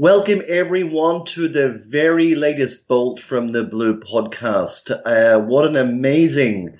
Welcome, everyone, to the very latest Bolt from the Blue podcast. What an amazing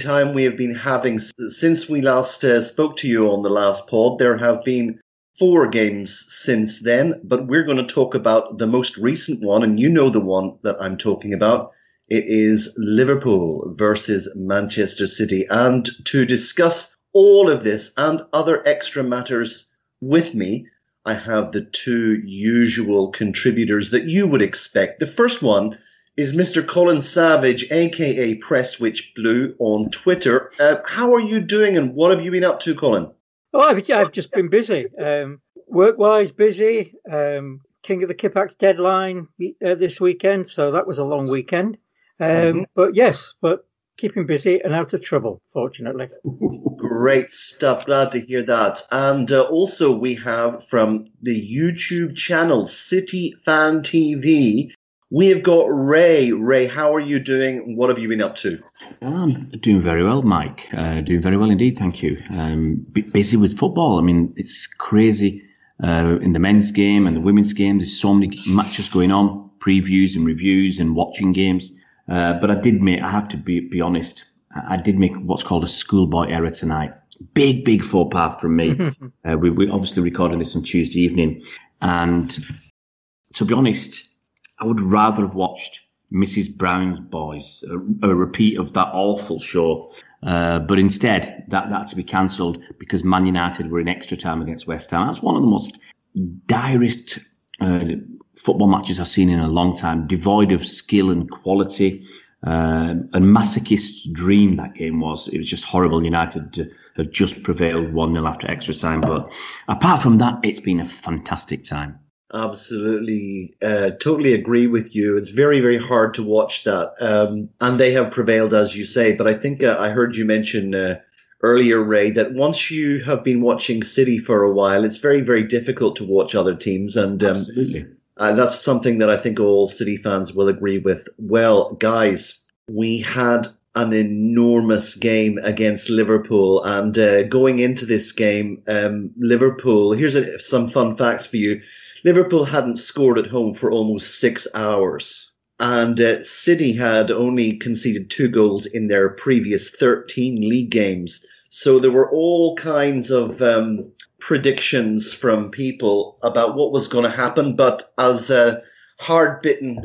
time we have been having. Since we last spoke to you on the last pod, there have been 4 games since then, but we're going to talk about the most recent one, and you know the one that I'm talking about. It is Liverpool versus Manchester City. And to discuss all of this and other extra matters with me, I have the 2 usual contributors that you would expect. The first one is Mr. Colin Savage, a.k.a. Presswich Blue on Twitter. How are you doing and what have you been up to, Colin? Oh, I've just been busy. Work-wise busy. King of the Kipax deadline this weekend, so that was a long weekend. But keeping busy and out of trouble, fortunately. Great stuff. Glad to hear that. And also we have from the YouTube channel, City Fan TV, we have got Ray. Ray, how are you doing? What have you been up to? I'm doing very well, Mike. Doing very well indeed, thank you. Busy with football. I mean, it's crazy in the men's game and the women's game. There's so many matches going on, previews and reviews and watching games. But I have to be honest, I did make what's called a schoolboy error tonight. Big faux pas from me. We're obviously recording this on Tuesday evening. And to be honest, I would rather have watched Mrs. Brown's Boys, a repeat of that awful show. But instead, that had to be cancelled because Man United were in extra time against West Ham. That's one of the most direst football matches I've seen in a long time, devoid of skill and quality. A masochist's dream that game was. It was just horrible. United have just prevailed 1-0 after extra time. But apart from that, it's been a fantastic time. Absolutely. Totally agree with you. It's very, very hard to watch that. And they have prevailed, as you say. But I think I heard you mention earlier, Ray, that once you have been watching City for a while, it's very, very difficult to watch other teams. And absolutely. That's something that I think all City fans will agree with. Well, guys, we had an enormous game against Liverpool. And going into this game, Liverpool, here's some fun facts for you. Liverpool hadn't scored at home for almost 6 hours. And City had only conceded 2 goals in their previous 13 league games. So there were all kinds of predictions from people about what was going to happen, but as hard-bitten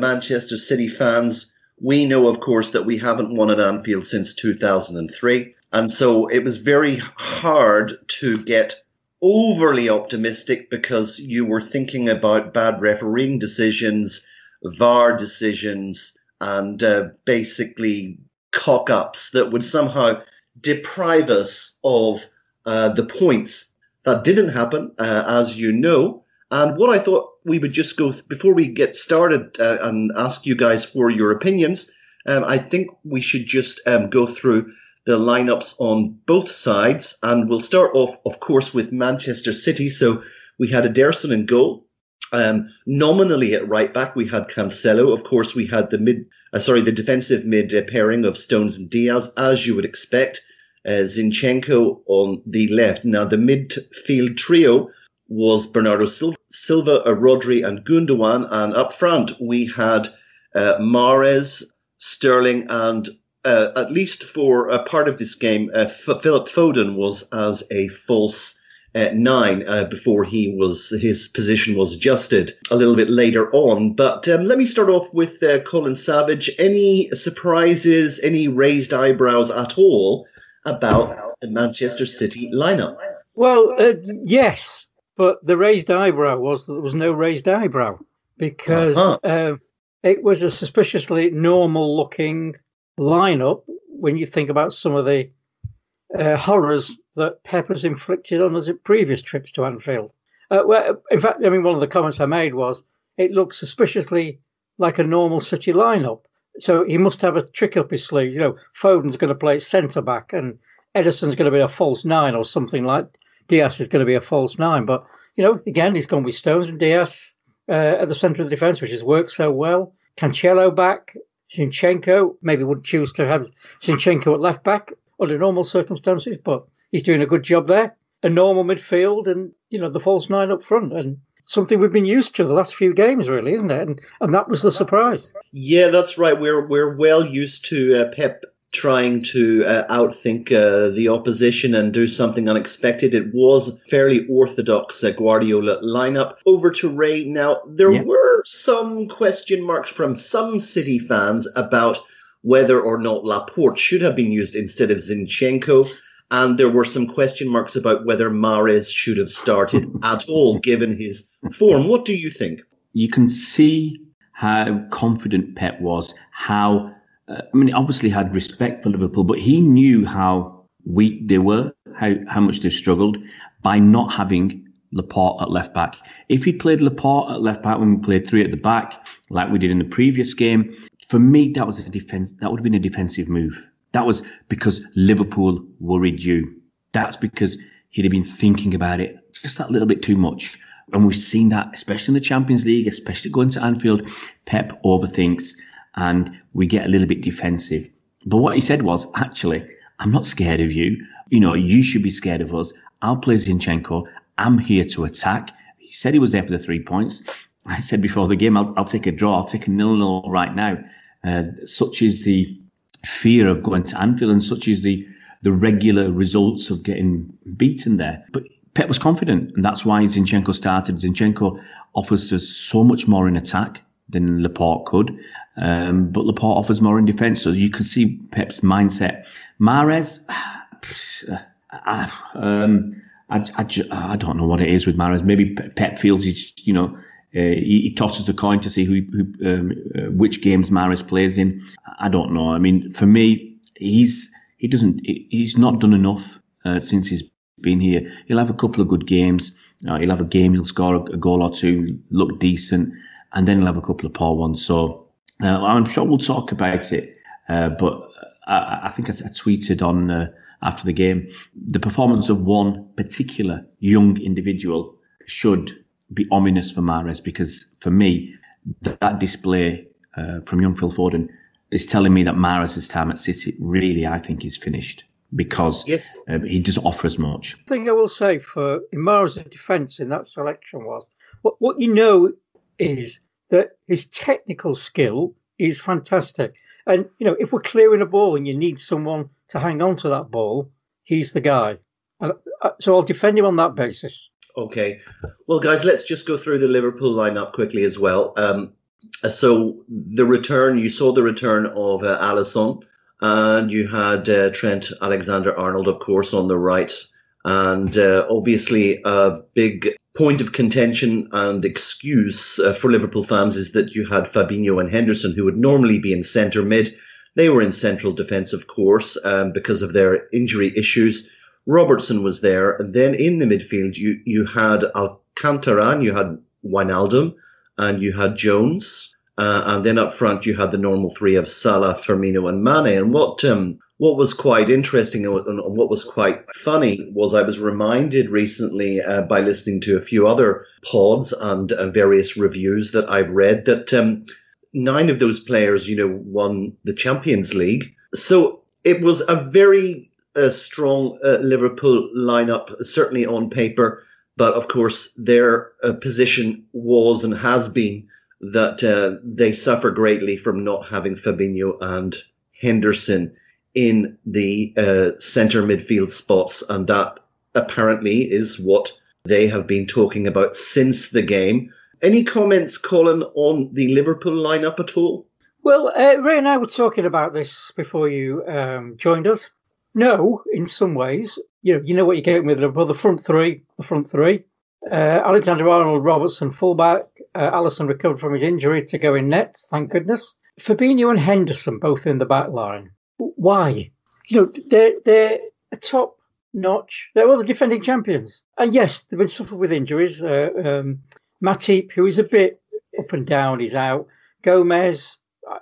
Manchester City fans, we know, of course, that we haven't won at Anfield since 2003, and so it was very hard to get overly optimistic because you were thinking about bad refereeing decisions, VAR decisions, and basically cock-ups that would somehow deprive us of the points. That didn't happen, as you know. And what I thought we would just go, before we get started and ask you guys for your opinions, I think we should just go through the lineups on both sides. And we'll start off, of course, with Manchester City. So we had Ederson in goal. Nominally at right back, we had Cancelo. Of course, we had the defensive mid pairing of Stones and Diaz, as you would expect. Zinchenko on the left. Now, the midfield trio was Bernardo Silva, Rodri and Gundogan. And up front, we had Mahrez, Sterling, and at least for a part of this game, Philip Foden was as a false 9 before his position was adjusted a little bit later on. But let me start off with Colin Savage. Any surprises, any raised eyebrows at all about the Manchester City lineup? Well, yes, but the raised eyebrow was that there was no raised eyebrow, because it was a suspiciously normal-looking lineup when you think about some of the horrors that Pep has inflicted on us at previous trips to Anfield. Well, in fact, one of the comments I made was it looked suspiciously like a normal City lineup. So he must have a trick up his sleeve. You know, Foden's going to play centre-back and Ederson's going to be a false nine or something like Diaz is going to be a false nine. But, you know, again, he's gone with Stones and Diaz at the centre of the defence, which has worked so well. Cancelo back, Zinchenko. Maybe would choose to have Zinchenko at left-back under normal circumstances, but he's doing a good job there. A normal midfield and, you know, the false nine up front, and something we've been used to the last few games, really, isn't it? And that was the surprise. Yeah, that's right. We're well used to Pep trying to outthink the opposition and do something unexpected. It was fairly orthodox Guardiola lineup. Over to Ray now. There were some question marks from some City fans about whether or not Laporte should have been used instead of Zinchenko. And there were some question marks about whether Mahrez should have started at all, given his form. What do you think? You can see how confident Pep was, how, he obviously had respect for Liverpool, but he knew how weak they were, how much they struggled by not having Laporte at left back. If he played Laporte at left back when we played three at the back, like we did in the previous game, for me, that was a defense. That would have been a defensive move. That was because Liverpool worried you. That's because he'd have been thinking about it just that little bit too much. And we've seen that, especially in the Champions League, especially going to Anfield, Pep overthinks and we get a little bit defensive. But what he said was, actually, I'm not scared of you. You know, you should be scared of us. I'll play Zinchenko. I'm here to attack. He said he was there for the 3 points. I said before the game, I'll take a draw. I'll take a 0-0 right now. Such is the fear of going to Anfield, and such is the regular results of getting beaten there. But Pep was confident, and that's why Zinchenko started. Zinchenko offers us so much more in attack than Laporte could, but Laporte offers more in defence, so you can see Pep's mindset. Mahrez, I don't know what it is with Mahrez. Maybe Pep feels he's, you know, he tosses a coin to see which games Mahrez plays in. I don't know. I mean, for me, he's not done enough since he's been here. He'll have a couple of good games. He'll have a game. He'll score a goal or two, look decent, and then he'll have a couple of poor ones. So I'm sure we'll talk about it. But I think I tweeted on after the game, the performance of one particular young individual should be ominous for Mahrez, because for me, that display from young Phil Foden is telling me that Mahrez's time at City really, I think, is finished, because he doesn't offer as much. The thing I will say for Mahrez's defence in that selection was, what you know is that his technical skill is fantastic. And, you know, if we're clearing a ball and you need someone to hang on to that ball, he's the guy. And so I'll defend him on that basis. Okay. Well, guys, let's just go through the Liverpool lineup quickly as well. So you saw the return of Alisson, and you had Trent Alexander-Arnold, of course, on the right. And obviously a big point of contention and excuse for Liverpool fans is that you had Fabinho and Henderson, who would normally be in centre mid. They were in central defence, of course, because of their injury issues. Robertson was there, and then in the midfield you had Alcantara, and you had Wijnaldum, and you had Jones, and then up front you had the normal three of Salah, Firmino, and Mane. And what was quite interesting and what was quite funny was I was reminded recently by listening to a few other pods and various reviews that I've read that 9 of those players, you know, won the Champions League. So it was a very strong Liverpool lineup, certainly on paper, but of course their position was and has been that they suffer greatly from not having Fabinho and Henderson in the centre midfield spots, and that apparently is what they have been talking about since the game. Any comments, Colin, on the Liverpool lineup at all? Well, Ray and I were talking about this before you joined us. No, in some ways, you know what you're getting with Liverpool. The front three. Alexander-Arnold, Robertson, fullback. Alisson recovered from his injury to go in nets, thank goodness. Fabinho and Henderson both in the back line. Why? They're a top-notch. They're all the defending champions. And yes, they've been suffered with injuries. Matip, who is a bit up and down, is out. Gomez,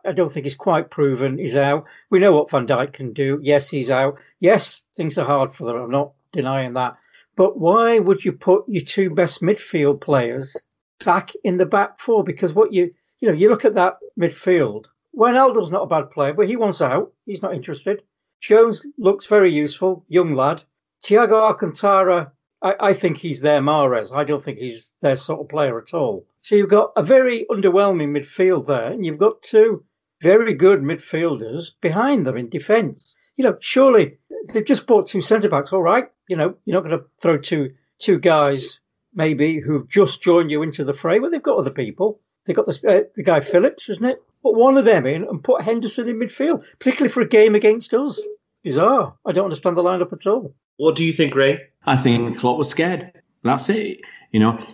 I don't think he's quite proven, is out. We know what Van Dijk can do. Yes, he's out. Yes, things are hard for them. I'm not denying that. But why would you put your two best midfield players back in the back four? Because what you look at that midfield. Wijnaldum's not a bad player, but he wants out. He's not interested. Jones looks very useful, young lad. Thiago Alcantara, I think he's their Mahrez. I don't think he's their sort of player at all. So you've got a very underwhelming midfield there, and you've got two very good midfielders behind them in defence. Surely they've just bought two centre-backs, all right. You're not going to throw two guys maybe who've just joined you into the fray. Well, they've got other people. They've got the guy Phillips, isn't it? Put one of them in and put Henderson in midfield, particularly for a game against us. Bizarre. I don't understand the lineup at all. What do you think, Ray? I think Klopp was scared. That's it.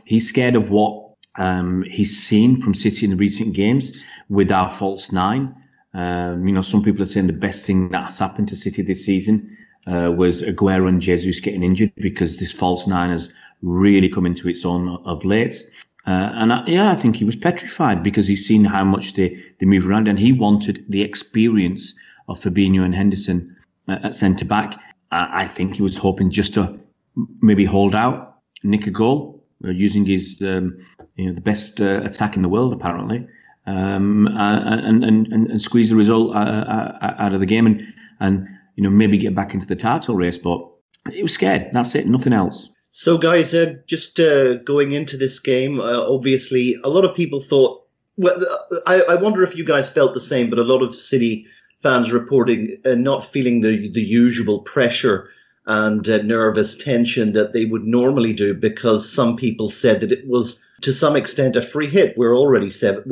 He's scared of what he's seen from City in the recent games with our false nine. Some people are saying the best thing that's happened to City this season was Aguero and Jesus getting injured, because this false nine has really come into its own of late. I think he was petrified because he's seen how much they move around, and he wanted the experience of Fabinho and Henderson at centre-back. I think he was hoping just to maybe hold out, nick a goal, using his the best attack in the world apparently, and squeeze the result out of the game and maybe get back into the title race. But he was scared. That's it. Nothing else. So, guys, just going into this game, obviously, a lot of people thought, well, I wonder if you guys felt the same, but a lot of City fans reporting not feeling the usual pressure and nervous tension that they would normally do, because some people said that it was, to some extent, a free hit. We were already 7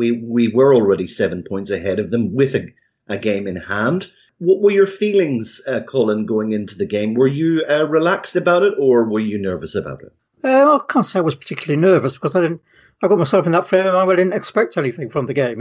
points ahead of them with a game in hand. What were your feelings, Colin, going into the game? Were you relaxed about it, or were you nervous about it? I can't say I was particularly nervous, because I got myself in that frame of mind where I didn't expect anything from the game.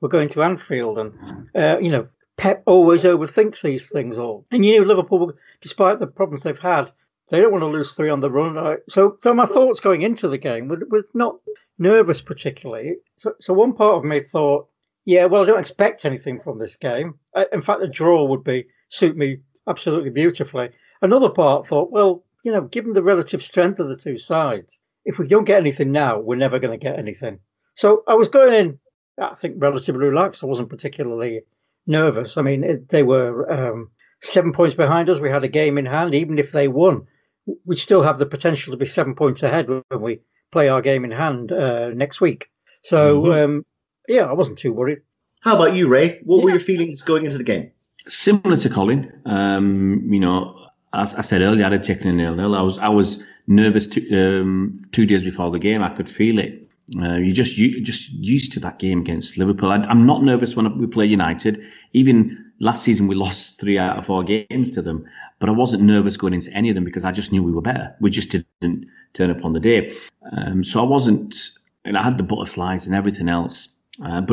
We're going to Anfield, and Pep always overthinks these things all. And Liverpool, despite the problems they've had, they don't want to lose three on the run. Right? So my thoughts going into the game were not nervous particularly. So one part of me thought, yeah, well, I don't expect anything from this game. In fact, the draw would suit me absolutely beautifully. Another part thought, well, given the relative strength of the two sides, if we don't get anything now, we're never going to get anything. So I was going in, I think, relatively relaxed. I wasn't particularly nervous. I mean, they were 7 points behind us. We had a game in hand. Even if they won, we'd still have the potential to be 7 points ahead when we play our game in hand next week. So, mm-hmm. I wasn't too worried. How about you, Ray? What were your feelings going into the game? Similar to Colin, as I said earlier, I'd have taken a 0-0. I was nervous 2 days before the game. I could feel it. You're just used to that game against Liverpool. I'm not nervous when we play United. Even last season, we lost 3 out of 4 games to them. But I wasn't nervous going into any of them because I just knew we were better. We just didn't turn up on the day. So I wasn't, and I had the butterflies and everything else. But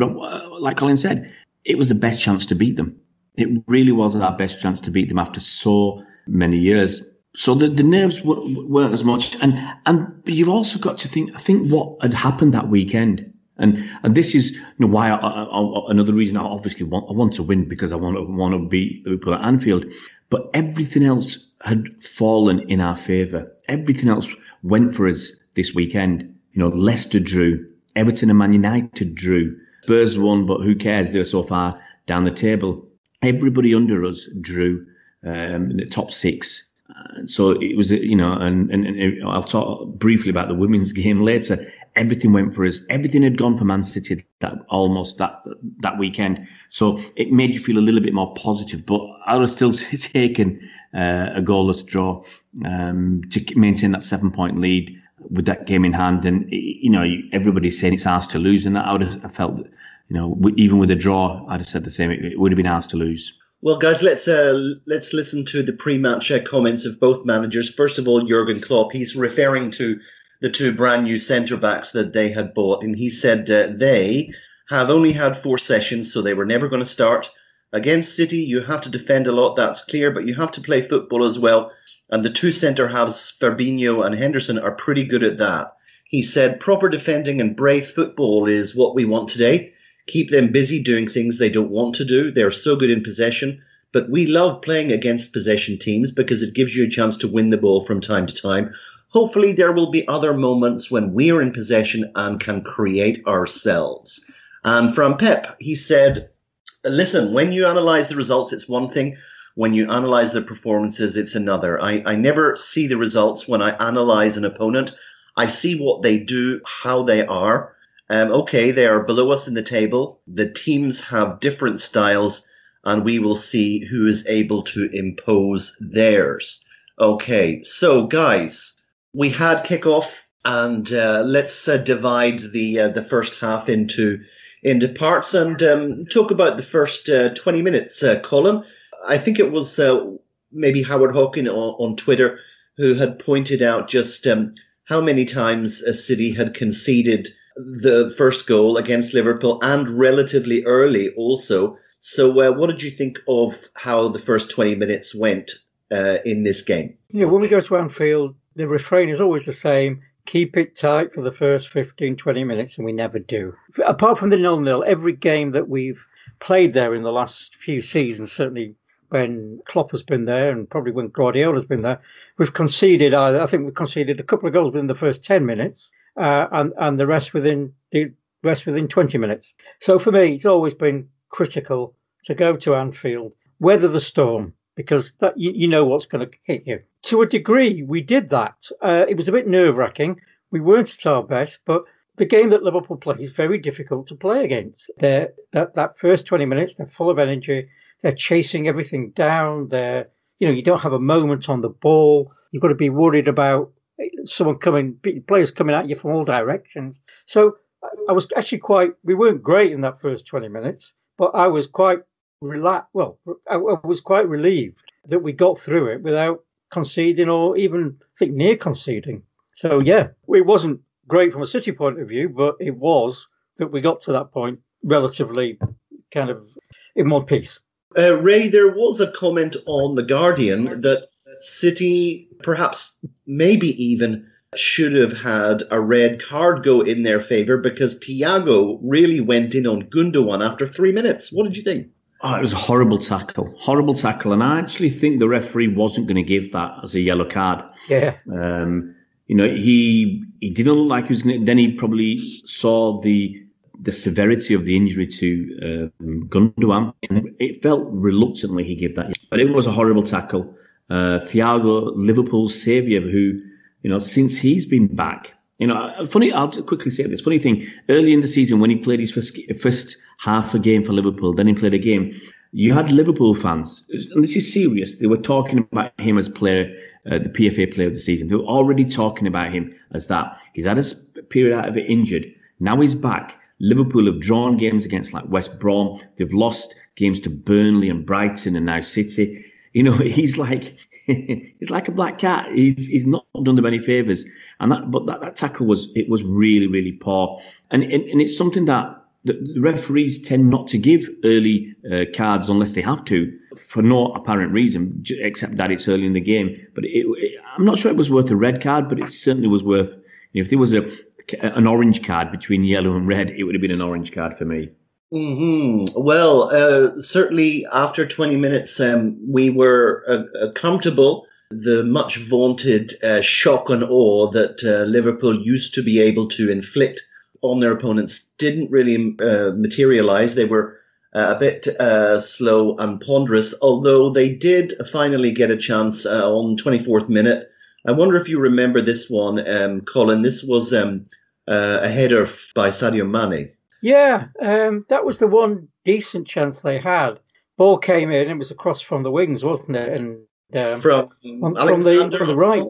like Colin said, it was the best chance to beat them. It really was our best chance to beat them after so many years. So the nerves weren't as much. And you've also got to think what had happened that weekend. And this is why another reason I obviously want to win, because I want to beat Liverpool at Anfield. But everything else had fallen in our favour. Everything else went for us this weekend. Leicester drew. Everton and Man United drew. Spurs won, but who cares? They're so far down the table. Everybody under us drew in the top six. So it was, and I'll talk briefly about the women's game later. everything went for us. Everything had gone for Man City that weekend. So it made you feel a little bit more positive. But I would have still taken a goalless draw to maintain that 7-point lead with that game in hand. And, you know, everybody's saying it's ours to lose. And I would have felt, you know, even with a draw, I'd have said the same. It would have been ours to lose. Well, guys, let's listen to the pre-match comments of both managers. First of all, Jurgen Klopp, he's referring to the two brand new centre-backs that they had bought. And he said they have only had 4 sessions, so they were never going to start. Against City, you have to defend a lot, that's clear, but you have to play football as well. And the two centre-halves, Fabinho and Henderson, are pretty good at that. He said proper defending and brave football is what we want today. Keep them busy doing things they don't want to do. They're so good in possession. But we love playing against possession teams because it gives you a chance to win the ball from time to time. Hopefully there will be other moments when we are in possession and can create ourselves. And from Pep, he said, listen, when you analyse the results, it's one thing. When you analyse the performances, it's another. I never see the results when I analyse an opponent. I see what they do, how they are. Okay, they are below us in the table. The teams have different styles, and we will see who is able to impose theirs. Okay, so guys, we had kick-off, and let's divide the first half into parts and talk about the first 20 minutes, Colin. I think it was maybe Howard Hawking on Twitter who had pointed out just how many times a City had conceded the first goal against Liverpool, and relatively early also. So what did you think of how the first 20 minutes went in this game? Yeah, when we go to Anfield, the refrain is always the same. Keep it tight for the first 15, 20 minutes, and we never do. Apart from the 0-0, every game that we've played there in the last few seasons, certainly when Klopp has been there and probably when Guardiola's been there, we've conceded either. I think we've conceded a couple of goals within the first 10 minutes. And the rest within 20 minutes. So for me, it's always been critical to go to Anfield, weather the storm, because that you know what's going to hit you. To a degree, we did that. It was a bit nerve-wracking. We weren't at our best, but the game that Liverpool play is very difficult to play against. That first 20 minutes, they're full of energy. They're chasing everything down. You don't have a moment on the ball. You've got to be worried about players coming at you from all directions. So I was actually we weren't great in that first 20 minutes, but I was quite I was quite relieved that we got through it without conceding or even, I think, near conceding. So yeah, it wasn't great from a City point of view, but it was that we got to that point relatively kind of in one piece. Ray, there was a comment on The Guardian that City perhaps maybe even should have had a red card go in their favour because Thiago really went in on Gundogan after 3 minutes. What did you think? Oh, it was a horrible tackle. And I actually think the referee wasn't going to give that as a yellow card. Yeah. He didn't look like he was going to. Then he probably saw the severity of the injury to Gundogan. And it felt reluctantly he gave that. But it was a horrible tackle. Thiago, Liverpool's saviour, who, since he's been back, I'll quickly say this, funny thing, early in the season when he played his first half a game for Liverpool, then he played a game, you had Liverpool fans, and this is serious, they were talking about him as player, the PFA player of the season. They were already talking about him as that. He's had a period out of it injured. Now he's back. Liverpool have drawn games against like West Brom. They've lost games to Burnley and Brighton and now City. He's like a black cat. He's not done them any favours. And that tackle was really, really poor. And it's something that the referees tend not to give early cards unless they have to, for no apparent reason, except that it's early in the game. But I'm not sure it was worth a red card, but it certainly was worth. If there was an orange card between yellow and red, it would have been an orange card for me. Mm-hmm. Well, certainly after 20 minutes, we were comfortable. The much vaunted shock and awe that Liverpool used to be able to inflict on their opponents didn't really materialise. They were a bit slow and ponderous, although they did finally get a chance on 24th minute. I wonder if you remember this one, Colin. This was a header by Sadio Mane. Yeah, that was the one decent chance they had. Ball came in, it was across from the wings, wasn't it? And from the right.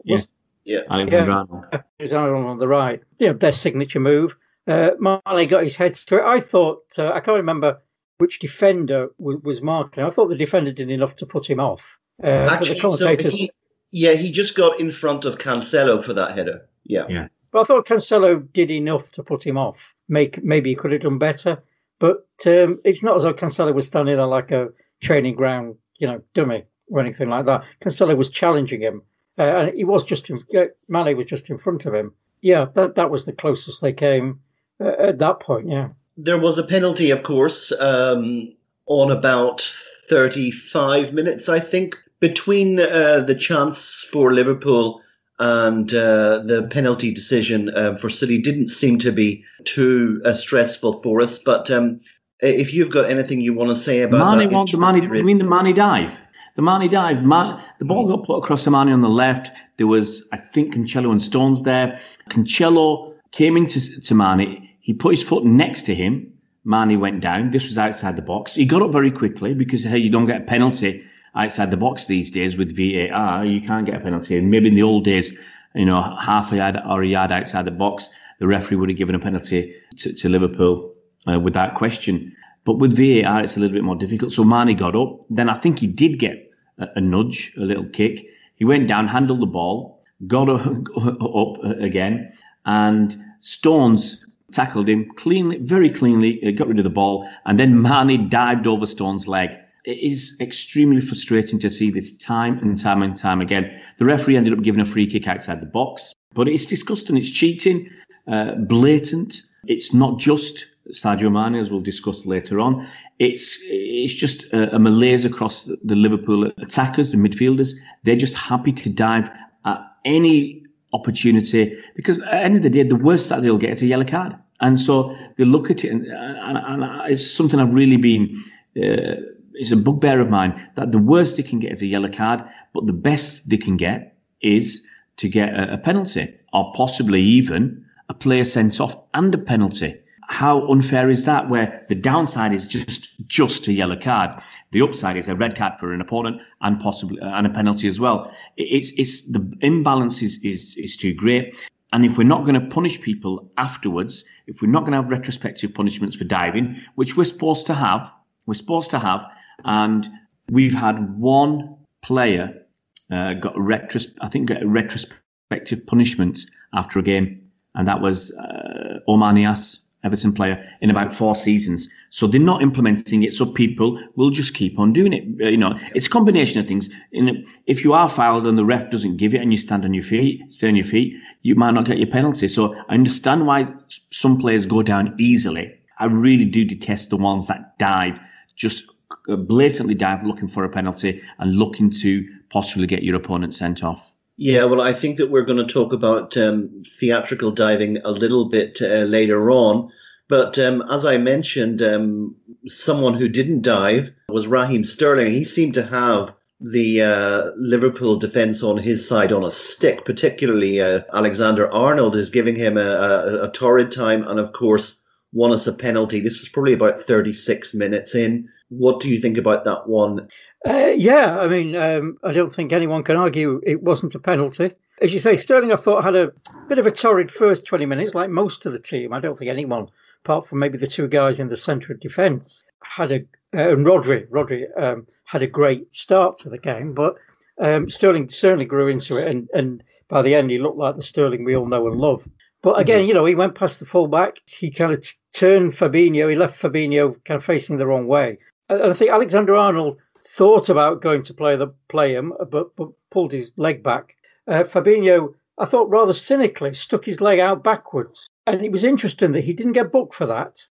Yeah. Alexander-Arnold. On the right. You know, their signature move. Mane got his head to it. I thought, I can't remember which defender was marking. I thought the defender did enough to put him off. Actually, he just got in front of Cancelo for that header. Yeah. But I thought Cancelo did enough to put him off. Maybe he could have done better. But it's not as though Cancelo was standing there like a training ground, dummy or anything like that. Cancelo was challenging him. And he was Mane was just in front of him. Yeah, that was the closest they came at that point, yeah. There was a penalty, of course, on about 35 minutes, I think, between the chance for Liverpool and the penalty decision for City didn't seem to be too stressful for us. But if you've got anything you want to say about Mane that... You mean the Mane dive? The Mane dive, the ball got put across to Mane on the left. There was, I think, Cancelo and Stones there. Cancelo came into Mane. He put his foot next to him. Mane went down. This was outside the box. He got up very quickly because, you don't get a penalty outside the box these days with VAR. You can't get a penalty. And maybe in the old days, half a yard or a yard outside the box, the referee would have given a penalty to Liverpool without question. But with VAR, it's a little bit more difficult. So Mane got up. Then I think he did get a nudge, a little kick. He went down, handled the ball, got up again, and Stones tackled him cleanly, very cleanly, got rid of the ball, and then Mane dived over Stones' leg. It is extremely frustrating to see this time and time and time again. The referee ended up giving a free kick outside the box, but it's disgusting. It's cheating, blatant. It's not just Sadio Mane, as we'll discuss later on. It's just a malaise across the Liverpool attackers and midfielders. They're just happy to dive at any opportunity because at the end of the day, the worst that they'll get is a yellow card. And so they look at it, and it's something I've really been... it's a bugbear of mine that the worst they can get is a yellow card, but the best they can get is to get a penalty or possibly even a player sent off and a penalty. How unfair is that? Where the downside is just a yellow card, the upside is a red card for an opponent and possibly and a penalty as well. It's the imbalance is too great. And if we're not going to punish people afterwards, if we're not going to have retrospective punishments for diving, which we're supposed to have, and we've had one player got a retrospective punishment after a game, and that was Omar Nias, Everton player, in about 4 seasons. So they're not implementing it, so people will just keep on doing it. It's a combination of things. If you are fouled and the ref doesn't give it and you stay on your feet, you might not get your penalty. So I understand why some players go down easily. I really do detest the ones that dive, just blatantly dive, looking for a penalty and looking to possibly get your opponent sent off. Yeah, well, I think that we're going to talk about theatrical diving a little bit later on. But as I mentioned, someone who didn't dive was Raheem Sterling. He seemed to have the Liverpool defence on his side on a stick, particularly Alexander-Arnold is giving him a torrid time and, of course, won us a penalty. This was probably about 36 minutes in. What do you think about that one? I don't think anyone can argue it wasn't a penalty. As you say, Sterling, I thought, had a bit of a torrid first 20 minutes, like most of the team. I don't think anyone, apart from maybe the two guys in the centre of defence, and Rodri had a great start to the game, but Sterling certainly grew into it, and by the end he looked like the Sterling we all know and love. But again, he went past the fullback. He kind of turned Fabinho. He left Fabinho kind of facing the wrong way. And I think Alexander-Arnold thought about going to play him, but pulled his leg back. Fabinho, I thought rather cynically, stuck his leg out backwards. And it was interesting that he didn't get booked for that.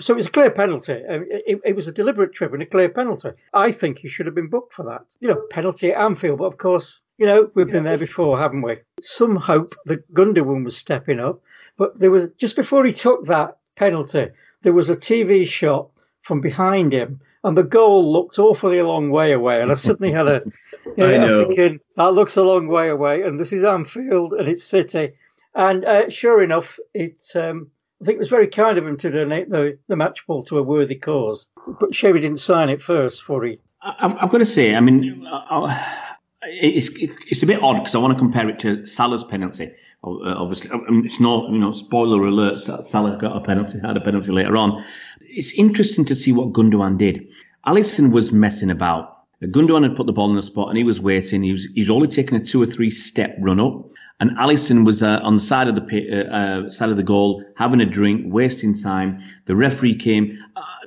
So it was a clear penalty. It was a deliberate trip and a clear penalty. I think he should have been booked for that. Penalty at Anfield. But of course, we've been there before, haven't we? Some hope that Gundogan was stepping up. But there was, just before he took that penalty, there was a TV shot from behind him. And the goal looked awfully a long way away. And I suddenly had a thinking, that looks a long way away. And this is Anfield and it's City. And sure enough, I think it was very kind of him to donate the match ball to a worthy cause. But shame he didn't sign it first for he. I've got to say, I mean, it's a bit odd because I want to compare it to Salah's penalty. Obviously, it's no, you know, spoiler alert, Salah got a penalty, had a penalty later on. It's interesting to see what Gundogan did. Alisson was messing about. Gundogan had put the ball in the spot and he was waiting. He'd only taken a 2 or 3 step run up. And Alisson was on the side of the side of the goal, having a drink, wasting time. The referee came.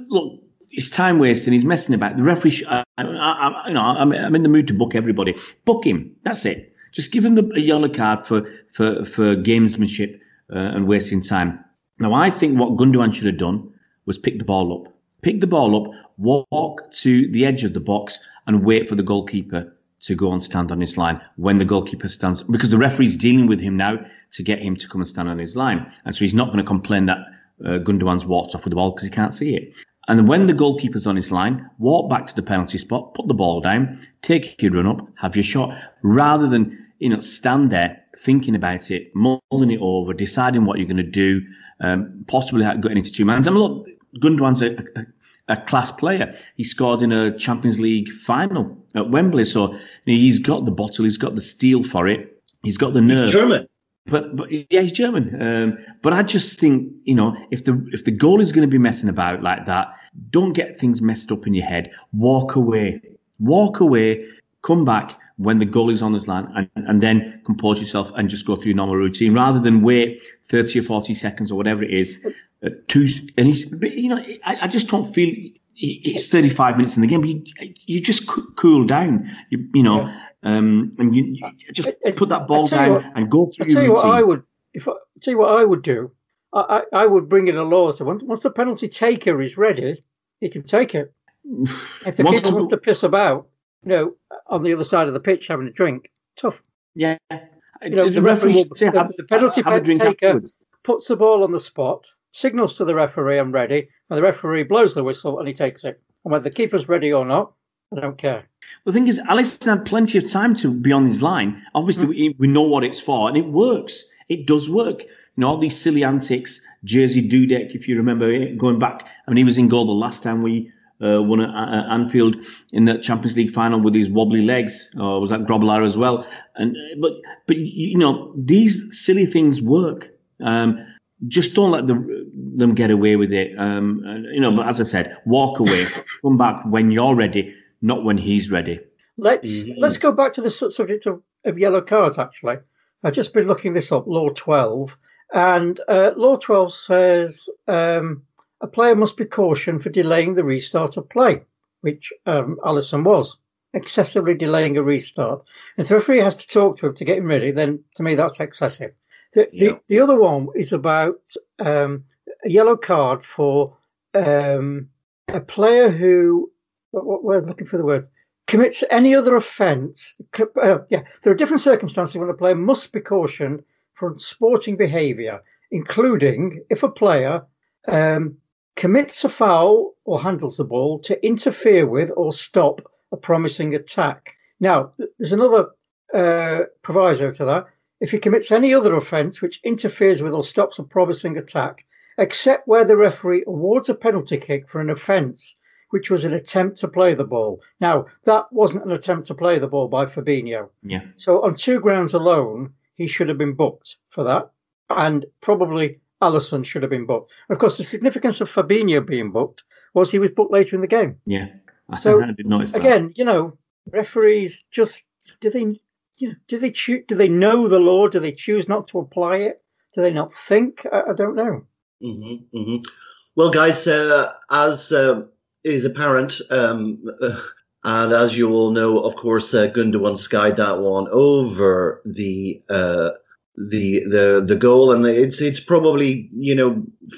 Look, it's time wasting. He's messing about. The referee, I'm in the mood to book everybody. Book him. That's it. Just give him a yellow card for gamesmanship and wasting time. Now, I think what Gundogan should have done was pick the ball up, walk to the edge of the box and wait for the goalkeeper to go and stand on his line when the goalkeeper stands, because the referee's dealing with him now to get him to come and stand on his line. And so he's not going to complain that Gundogan's walked off with the ball because he can't see it. And when the goalkeeper's on his line, walk back to the penalty spot, put the ball down, take your run up, have your shot, rather than, you know, stand there thinking about it, mulling it over, deciding what you're going to do, possibly getting into two man's. I mean, look, Gundogan's a class player. He scored in a Champions League final at Wembley, so he's got the bottle, he's got the steel for it, he's got the nerve. He's German, but yeah, he's German. But I just think, if the goalie's going to be messing about like that, don't get things messed up in your head. Walk away, come back when the goalie's on his line, and then compose yourself and just go through your normal routine rather than wait 30 or 40 seconds or whatever it is. And he's, I just don't feel it's 35 minutes in the game. But you just cool down, and you just put that ball down and go through your routine. I tell you what I would do. I would bring in a law. So once the penalty taker is ready, he can take it. If the kid wants to piss about, on the other side of the pitch having a drink, tough. Yeah, the referee will say, the penalty taker afterwards. Puts the ball on the spot. Signals to the referee, I'm ready, and the referee blows the whistle and he takes it. And whether the keeper's ready or not, I don't care. The thing is, Alisson had plenty of time to be on his line. Obviously, we know what it's for, and it works. It does work. All these silly antics, Jerzy Dudek, if you remember it, going back. I mean, he was in goal the last time we won at Anfield in the Champions League final with his wobbly legs. Or was that Grobbelaar as well? And but these silly things work. Just don't let them get away with it. But as I said, walk away. Come back when you're ready, not when he's ready. Let's go back to the subject of yellow cards, actually. I've just been looking this up, Law 12. And Law 12 says a player must be cautioned for delaying the restart of play, which Alisson was, excessively delaying a restart. And if the referee has to talk to him to get him ready, then to me that's excessive. The other one is about a yellow card for a player who, commits any other offence. There are different circumstances when a player must be cautioned for sporting behaviour, including if a player commits a foul or handles the ball to interfere with or stop a promising attack. Now, there's another proviso to that. If he commits any other offence which interferes with or stops a promising attack, except where the referee awards a penalty kick for an offence which was an attempt to play the ball. Now, that wasn't an attempt to play the ball by Fabinho. Yeah. So on two grounds alone, he should have been booked for that, and probably Alisson should have been booked. Of course, the significance of Fabinho being booked was he was booked later in the game. Yeah, I did notice that. Again, referees just, do they know the law? Do they choose not to apply it? Do they not think? I don't know. Mm-hmm, mm-hmm. Well, guys, as is apparent, and as you all know, of course, Gundogan skied that one over the goal, and it's probably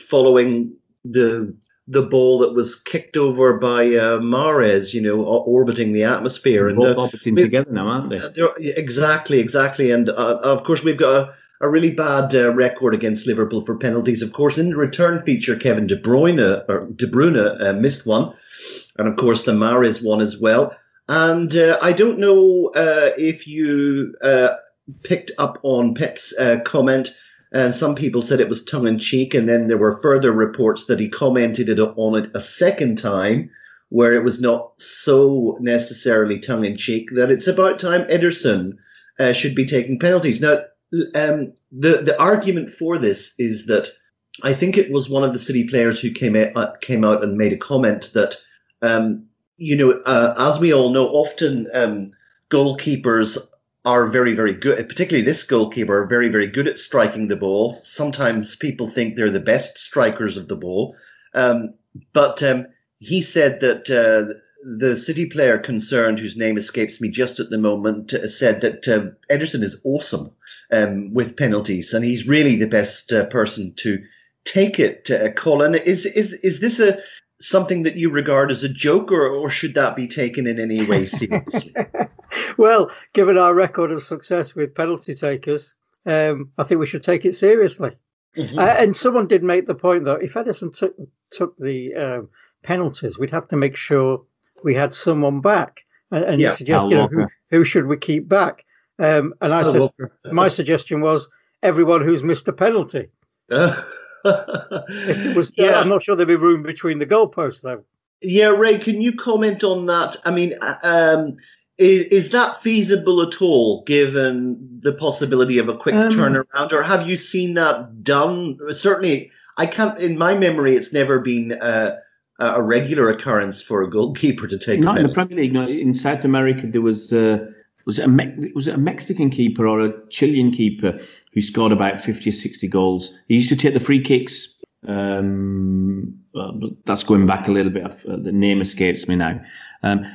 following the ball that was kicked over by Mahrez, orbiting the atmosphere. They're both orbiting together now, aren't they? Exactly. And, of course, we've got a really bad record against Liverpool for penalties. Of course, in the return feature, Kevin De Bruyne missed one. And, of course, the Mahrez one as well. And I don't know if you picked up on Pep's comment And some people said it was tongue-in-cheek, and then there were further reports that he commented on it a second time, where it was not so necessarily tongue-in-cheek, that it's about time Ederson should be taking penalties. Now, the argument for this is that I think it was one of the City players who came out and made a comment that, as we all know, often goalkeepers are very, very good, particularly this goalkeeper, are very, very good at striking the ball. Sometimes people think they're the best strikers of the ball. He said that the City player concerned, whose name escapes me just at the moment, said that Ederson is awesome with penalties, and he's really the best person to take it. Colin, is this something that you regard as a joke, or should that be taken in any way seriously? Well, given our record of success with penalty takers, I think we should take it seriously. Mm-hmm. And someone did make the point, though, if Ederson took the penalties, we'd have to make sure we had someone back, and you suggest, who should we keep back? And I said, my suggestion was everyone who's missed a penalty. If it was, I'm not sure there'd be room between the goalposts, though. Yeah, Ray, can you comment on that? I mean, is that feasible at all, given the possibility of a quick turnaround, or have you seen that done? Certainly, I can't. In my memory, it's never been a regular occurrence for a goalkeeper to take. Not in the Premier League. No, in South America, there was it a Mexican keeper or a Chilean keeper who scored about 50 or 60 goals. He used to take the free kicks. That's going back a little bit. The name escapes me now.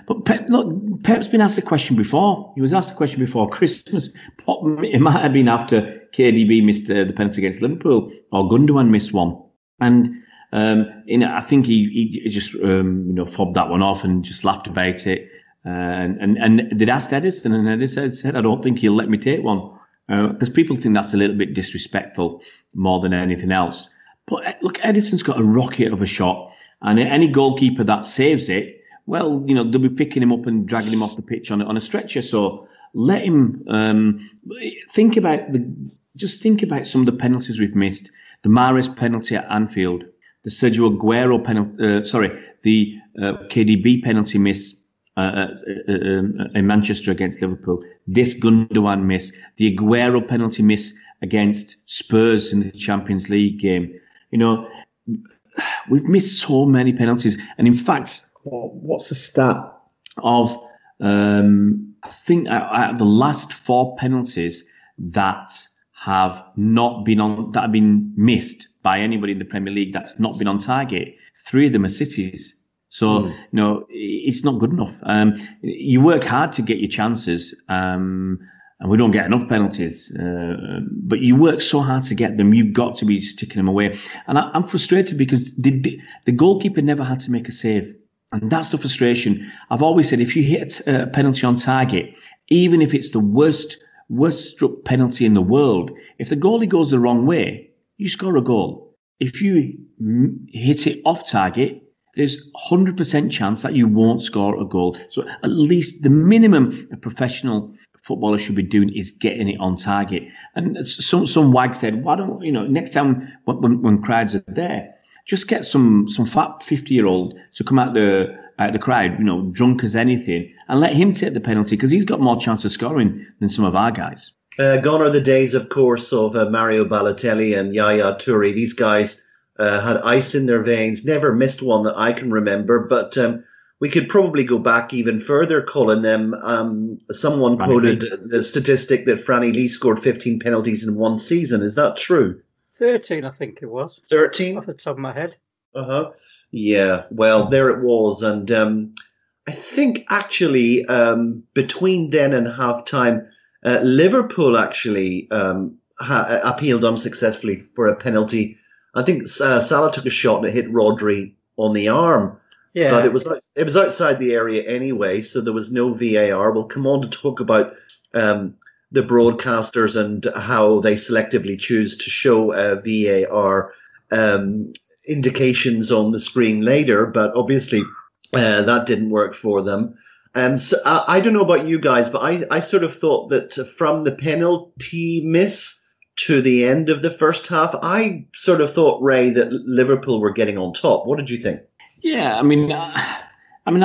But Pep's been asked the question before. He was asked the question before Christmas. It might have been after KDB missed the penalty against Liverpool, or Gundogan missed one. And I think he just fobbed that one off and just laughed about it. And they'd asked Ederson, and Ederson said, "I don't think he'll let me take one," because people think that's a little bit disrespectful more than anything else. But look, Ederson's got a rocket of a shot, and any goalkeeper that saves it, well, they'll be picking him up and dragging him off the pitch on a stretcher. So let him think about some of the penalties we've missed. The Mahrez penalty at Anfield, the Sergio Aguero penalty, the KDB penalty miss in Manchester against Liverpool, this Gundogan miss, the Aguero penalty miss against Spurs in the Champions League game. We've missed so many penalties. And in fact, what's the stat of, I think, the last 4 penalties that have not been on, that have been missed by anybody in the Premier League that's not been on target, 3 of them are City's. So, it's not good enough. You work hard to get your chances, and we don't get enough penalties. But you work so hard to get them, you've got to be sticking them away. And I'm frustrated because the goalkeeper never had to make a save. And that's the frustration. I've always said if you hit a penalty on target, even if it's the worst struck penalty in the world, if the goalie goes the wrong way, you score a goal. If you hit it off target, there's 100% chance that you won't score a goal. So at least the minimum a professional footballer should be doing is getting it on target. And some wag said, why don't, next time when crowds are there, just get some fat 50-year-old to come out the crowd, drunk as anything, and let him take the penalty because he's got more chance of scoring than some of our guys. Gone are the days, of course, of Mario Balotelli and Yaya Toure. These guys had ice in their veins, never missed one that I can remember. But we could probably go back even further, Colin. Someone quoted the statistic that Franny Lee scored 15 penalties in one season. Is that true? 13, I think it was. 13? Off the top of my head. Uh-huh. Yeah, well, there it was. And I think, actually, between then and half-time, Liverpool actually appealed unsuccessfully for a penalty. I think Salah took a shot and it hit Rodri on the arm. Yeah. But it was outside the area anyway, so there was no VAR. We'll come on to talk about the broadcasters and how they selectively choose to show VAR indications on the screen later, but obviously that didn't work for them. So I don't know about you guys, but I sort of thought that from the penalty miss to the end of the first half. I sort of thought, Ray, that Liverpool were getting on top. What did you think? Yeah, I mean, I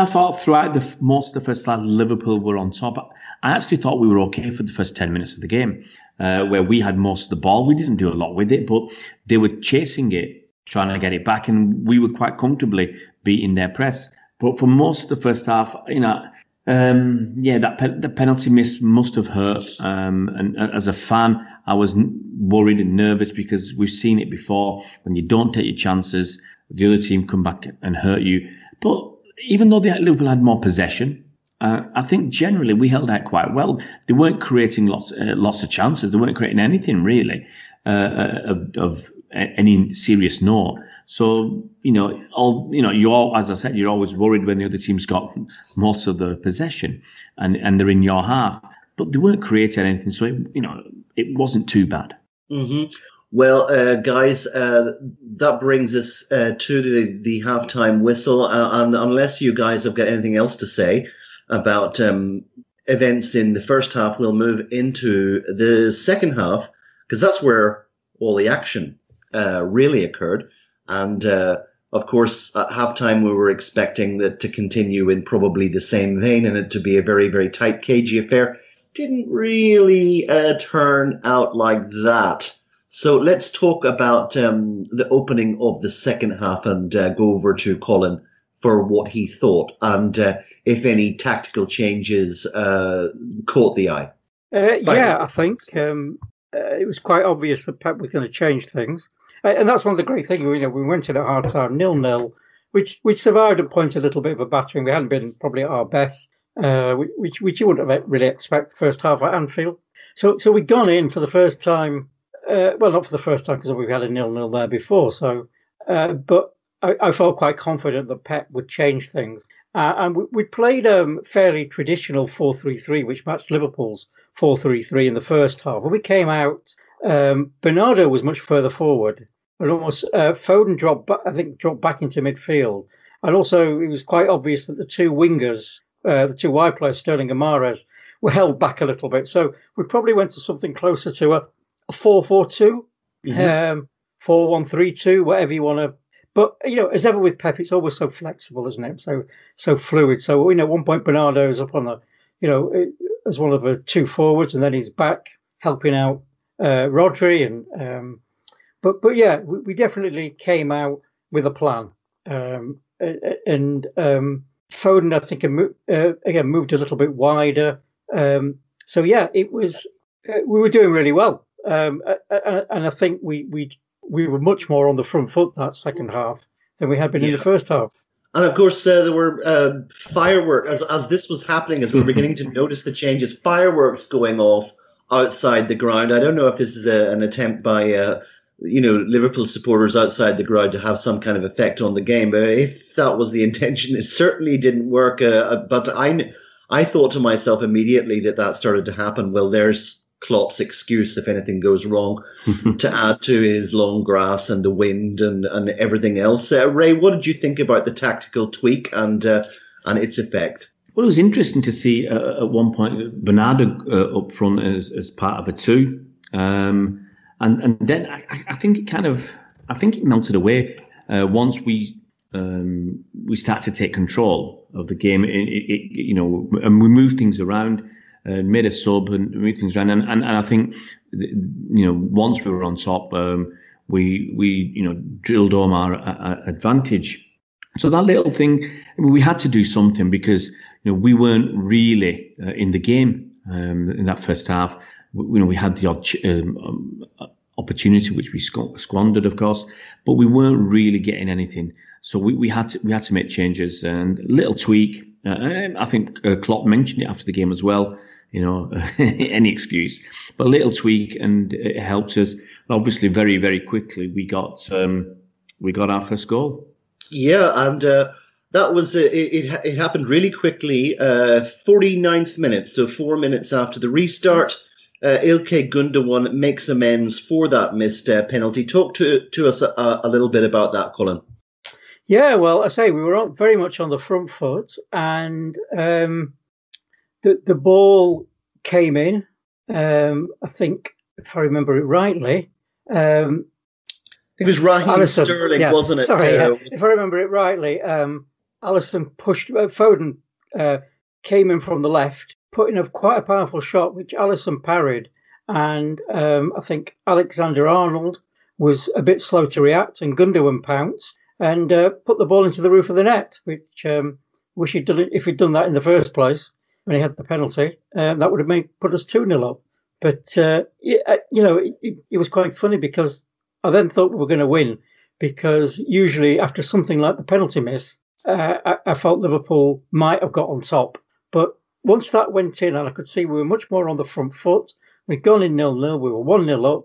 thought throughout most of the first half, Liverpool were on top. I actually thought we were okay for the first 10 minutes of the game, where we had most of the ball. We didn't do a lot with it, but they were chasing it, trying to get it back, and we were quite comfortably beating their press. But for most of the first half, you know, the penalty miss must have hurt. And as a fan, I was worried and nervous because we've seen it before. When you don't take your chances, the other team come back and hurt you. But even though Liverpool had more possession, I think generally we held out quite well. They weren't creating lots of chances. They weren't creating anything really of any serious note. So, you know, as I said, you're always worried when the other team's got most of the possession and they're in your half. But they weren't creating anything, so, it wasn't too bad. Mm-hmm. Well, guys, that brings us to the halftime whistle. And unless you guys have got anything else to say about events in the first half, we'll move into the second half, because that's where all the action really occurred. And, of course, at halftime, we were expecting that to continue in probably the same vein and it to be a very, very tight, cagey affair. Didn't really turn out like that. So let's talk about the opening of the second half and go over to Colin for what he thought and if any tactical changes caught the eye. I think it was quite obvious that Pep was going to change things. And that's one of the great things. We went in at hard time, 0-0, which survived at point a little bit of a battering. We hadn't been probably at our best, which you wouldn't really expect the first half at Anfield. So we'd gone in for the first time. Well, not for the first time, because we've had a 0-0 there before. So, but I felt quite confident that Pep would change things. And we played a fairly traditional 4-3-3, which matched Liverpool's 4-3-3 in the first half. When we came out, Bernardo was much further forward, and almost Foden dropped back into midfield. And also, it was quite obvious that the two wingers, the two wide players, Sterling and Mahrez, were held back a little bit. So we probably went to something closer to a 4-4-2, 4-1-3-2, whatever you want to. But as ever with Pep, it's always so flexible, isn't it? So fluid. So at one point Bernardo is up on as one of the two forwards, and then he's back helping out Rodri. And we definitely came out with a plan. Foden, I think, moved a little bit wider. It was. We were doing really well, and I think we were much more on the front foot that second half than we had been in the first half. And of course, there were fireworks as this was happening. As we were beginning to notice the changes, fireworks going off outside the ground. I don't know if this is an attempt by Liverpool supporters outside the ground to have some kind of effect on the game. But if that was the intention, it certainly didn't work. But I thought to myself immediately that started to happen. Well, there's Klopp's excuse if anything goes wrong to add to his long grass and the wind and everything else. Ray, what did you think about the tactical tweak and its effect? Well, it was interesting to see at one point Bernardo up front as part of a two, and then I think it I think it melted away once we start to take control of the game. And we moved things around. Made a sub and moved things around, and I think once we were on top, we drilled home our advantage. So that little thing, we had to do something because we weren't really in the game in that first half. We had the odd opportunity which we squandered, of course, but we weren't really getting anything. So we had to make changes and a little tweak. I think Klopp mentioned it after the game as well. Any excuse, but a little tweak, and it helped us. Obviously, very, very quickly we got our first goal. Yeah, and that was it. It happened really quickly. 49th minute, so 4 minutes after the restart, Ilkay Gundogan makes amends for that missed penalty. Talk to us a little bit about that, Colin. Yeah, well, I say we were very much on the front foot, and the ball came in. I think if I remember it rightly. It was Raheem Sterling, yeah, wasn't it? Sorry, if I remember it rightly, Alisson pushed, Foden came in from the left, putting up quite a powerful shot, which Alisson parried. And I think Alexander-Arnold was a bit slow to react, and Gundogan pounced and put the ball into the roof of the net, which wish he'd done it, if he'd done that in the first place when he had the penalty. That would have put us 2-0 up. But, it was quite funny because I then thought we were going to win, because usually after something like the penalty miss, I felt Liverpool might have got on top. But once that went in and I could see we were much more on the front foot, we'd gone in 0-0, we were 1-0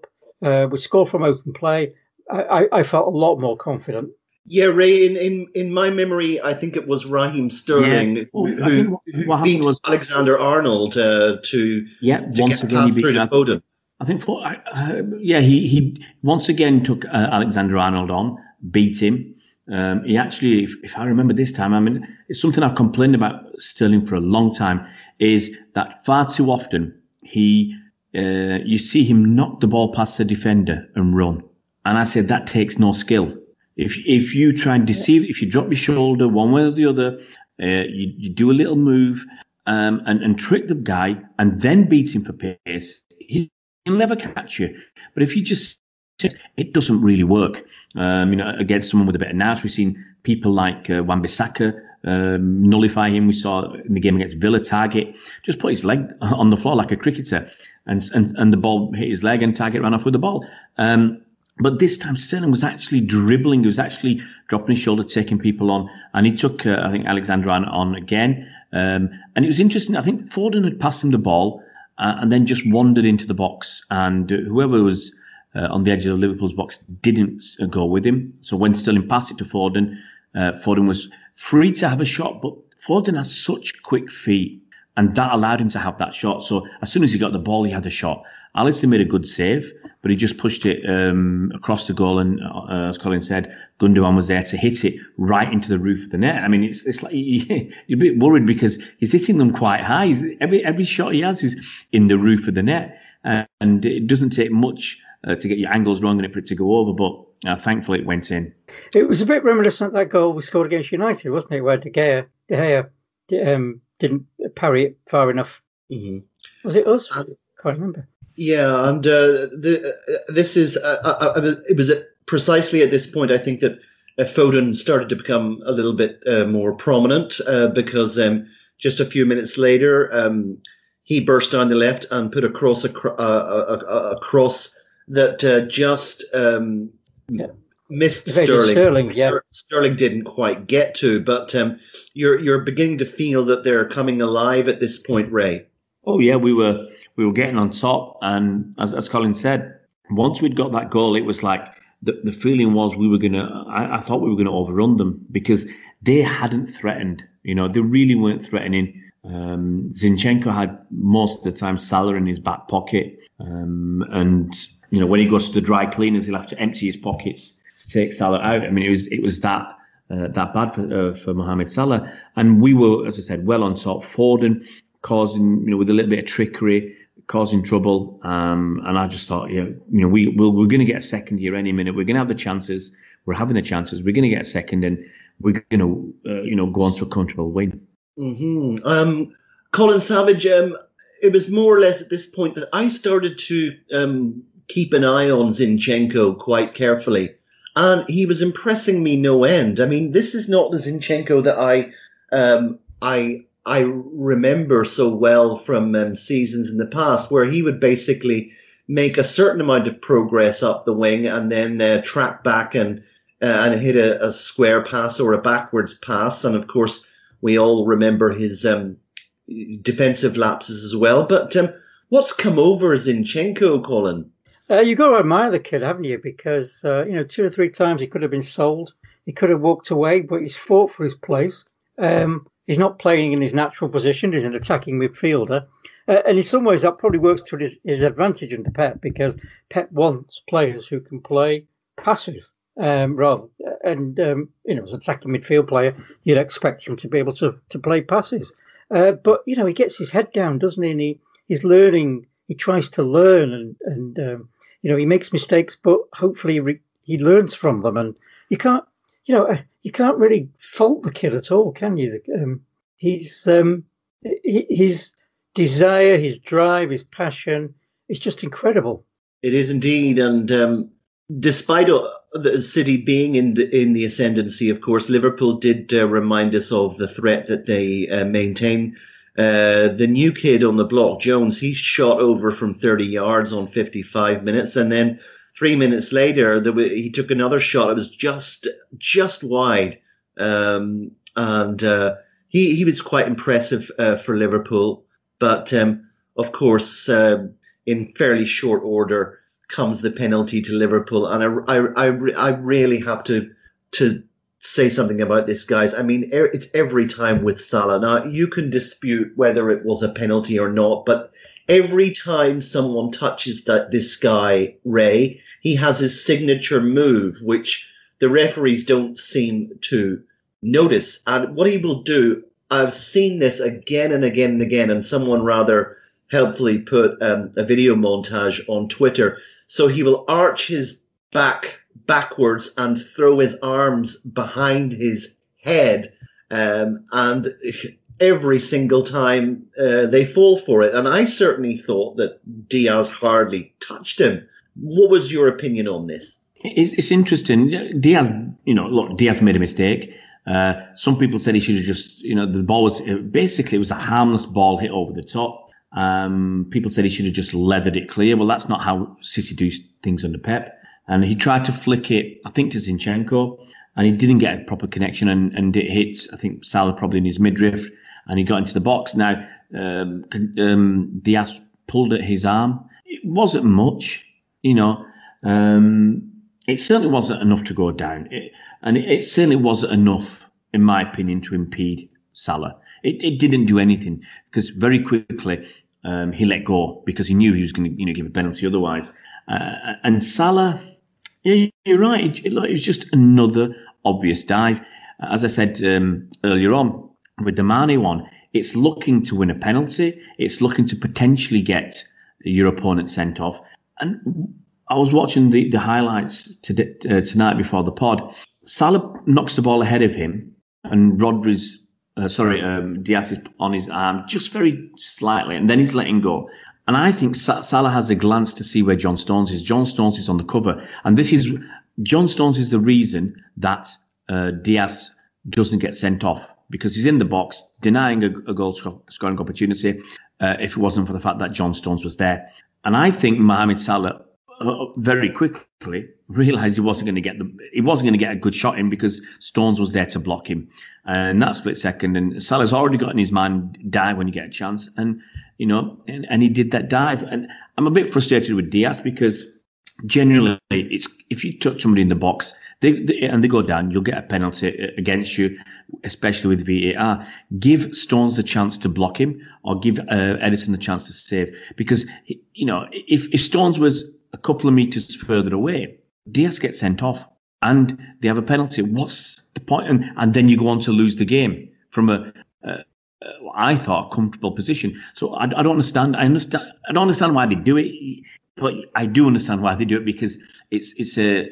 up, we scored from open play, I felt a lot more confident. Yeah, Ray, in my memory, I think it was Raheem Sterling who beat Alexander-Arnold to get past through to Foden. I think, he once again took Alexander-Arnold on, beat him. He actually, if I remember this time, I mean, it's something I've complained about Sterling for a long time, is that far too often you see him knock the ball past the defender and run. And I said, that takes no skill. If you try and deceive, if you drop your shoulder one way or the other, you do a little move and trick the guy and then beat him for pace, he'll never catch you. But if you just, it doesn't really work. Against someone with a bit of nous, we've seen people like Wan-Bissaka nullify him. We saw in the game against Villa, Target just put his leg on the floor like a cricketer, and the ball hit his leg and Target ran off with the ball. But this time, Sterling was actually dribbling. He was actually dropping his shoulder, taking people on. And he took, I think, Alexander on again. And it was interesting. I think Foden had passed him the ball and then just wandered into the box. And whoever was on the edge of Liverpool's box didn't go with him. So when Sterling passed it to Foden, Foden was free to have a shot. But Foden has such quick feet, and that allowed him to have that shot. So as soon as he got the ball, he had a shot. Alisson made a good save, but he just pushed it across the goal, and as Colin said, Gundogan was there to hit it right into the roof of the net. I mean, it's like you're a bit worried because he's hitting them quite high. Every shot he has is in the roof of the net, and it doesn't take much to get your angles wrong and for it to go over, but thankfully it went in. It was a bit reminiscent of that goal we scored against United, wasn't it, where De Gea didn't parry it far enough. Mm-hmm. Was it us? I can't remember. Yeah, and this is it was precisely at this point, I think, that Foden started to become a little bit more prominent because just a few minutes later he burst down the left and put a cross across that just missed Sterling. Sterling didn't quite get to, but you're beginning to feel that they're coming alive at this point, Ray. Oh yeah, we were getting on top, and as Colin said, once we'd got that goal, it was like the feeling was we were gonna. I thought we were gonna overrun them because they hadn't threatened. You know, they really weren't threatening. Zinchenko had most of the time Salah in his back pocket, and you know when he goes to the dry cleaners, he'll have to empty his pockets to take Salah out. I mean, it was that. That bad for Mohamed Salah, and we were, as I said, well on top. Foden causing, with a little bit of trickery, causing trouble. And I just thought, we're going to get a second here any minute. We're going to have the chances. We're having the chances. We're going to get a second, and we're going to, go on to a comfortable win. Mm-hmm. Colin Savage, it was more or less at this point that I started to keep an eye on Zinchenko quite carefully. And he was impressing me no end. I mean, this is not the Zinchenko that I remember so well from seasons in the past, where he would basically make a certain amount of progress up the wing and then track back and hit a square pass or a backwards pass. And of course, we all remember his defensive lapses as well. But what's come over Zinchenko, Colin? You've got to admire the kid, haven't you? Because, 2 or 3 times he could have been sold. He could have walked away, but he's fought for his place. He's not playing in his natural position. He's an attacking midfielder. And in some ways, that probably works to his advantage under Pep, because Pep wants players who can play passes rather. And, as an attacking midfield player, you'd expect him to be able to play passes. But, he gets his head down, doesn't he? And he's learning. he tries to learn, and you know, he makes mistakes, but hopefully he learns from them. And you can't, you know, you can't really fault the kid at all, can you? His desire, his drive, his passion is just incredible. It is indeed, and despite the City being in the ascendancy, of course, Liverpool did remind us of the threat that they maintain. The new kid on the block, Jones, he shot over from 30 yards on 55 minutes, and then 3 minutes later he took another shot. It was just wide, and he was quite impressive for Liverpool. But of course, in fairly short order comes the penalty to Liverpool, and I really have to say something about this, guys. I mean, it's every time with Salah. Now, you can dispute whether it was a penalty or not, but every time someone touches this guy, Ray, he has his signature move, which the referees don't seem to notice. And what he will do, I've seen this again and again and again, and someone rather helpfully put a video montage on Twitter. So he will arch his back backwards and throw his arms behind his head, and every single time they fall for it. And I certainly thought that Diaz hardly touched him. What was your opinion on this? It's interesting. Diaz, you know, look, Diaz made a mistake. Some people said he should have just, you know, the ball was basically, it was a harmless ball hit over the top. People said he should have just leathered it clear. Well, that's not how City do things under Pep. And he tried to flick it, I think, to Zinchenko, and he didn't get a proper connection, and it hit, I think, Salah probably in his midriff, and he got into the box. Now, Diaz pulled at his arm. It wasn't much, you know. It certainly wasn't enough to go down. It certainly wasn't enough, in my opinion, to impede Salah. It didn't do anything, because very quickly he let go, because he knew he was going to, you know, give a penalty otherwise. And Salah, yeah, you're right. It was just another obvious dive. As I said earlier on with the Mane one, it's looking to win a penalty. It's looking to potentially get your opponent sent off. And I was watching the highlights tonight before the pod. Salah knocks the ball ahead of him, and Diaz is on his arm just very slightly, and then he's letting go. And I think Salah has a glance to see where John Stones is. John Stones is on the cover. And John Stones is the reason that Diaz doesn't get sent off, because he's in the box denying a goal-scoring opportunity if it wasn't for the fact that John Stones was there. And I think Mohamed Salah very quickly realised he wasn't going to get a good shot in, because Stones was there to block him. And that split second, and Salah's already got in his mind, dive when you get a chance. And, you know, and he did that dive. And I'm a bit frustrated with Diaz, because generally it's, if you touch somebody in the box and they go down, you'll get a penalty against you, especially with VAR. Give Stones the chance to block him, or give Ederson the chance to save. Because, you know, if Stones was a couple of metres further away, Diaz gets sent off and they have a penalty. What's the point? And then you go on to lose the game from I thought, comfortable position. So I don't understand. I don't understand why they do it, but I do understand why they do it, because it's a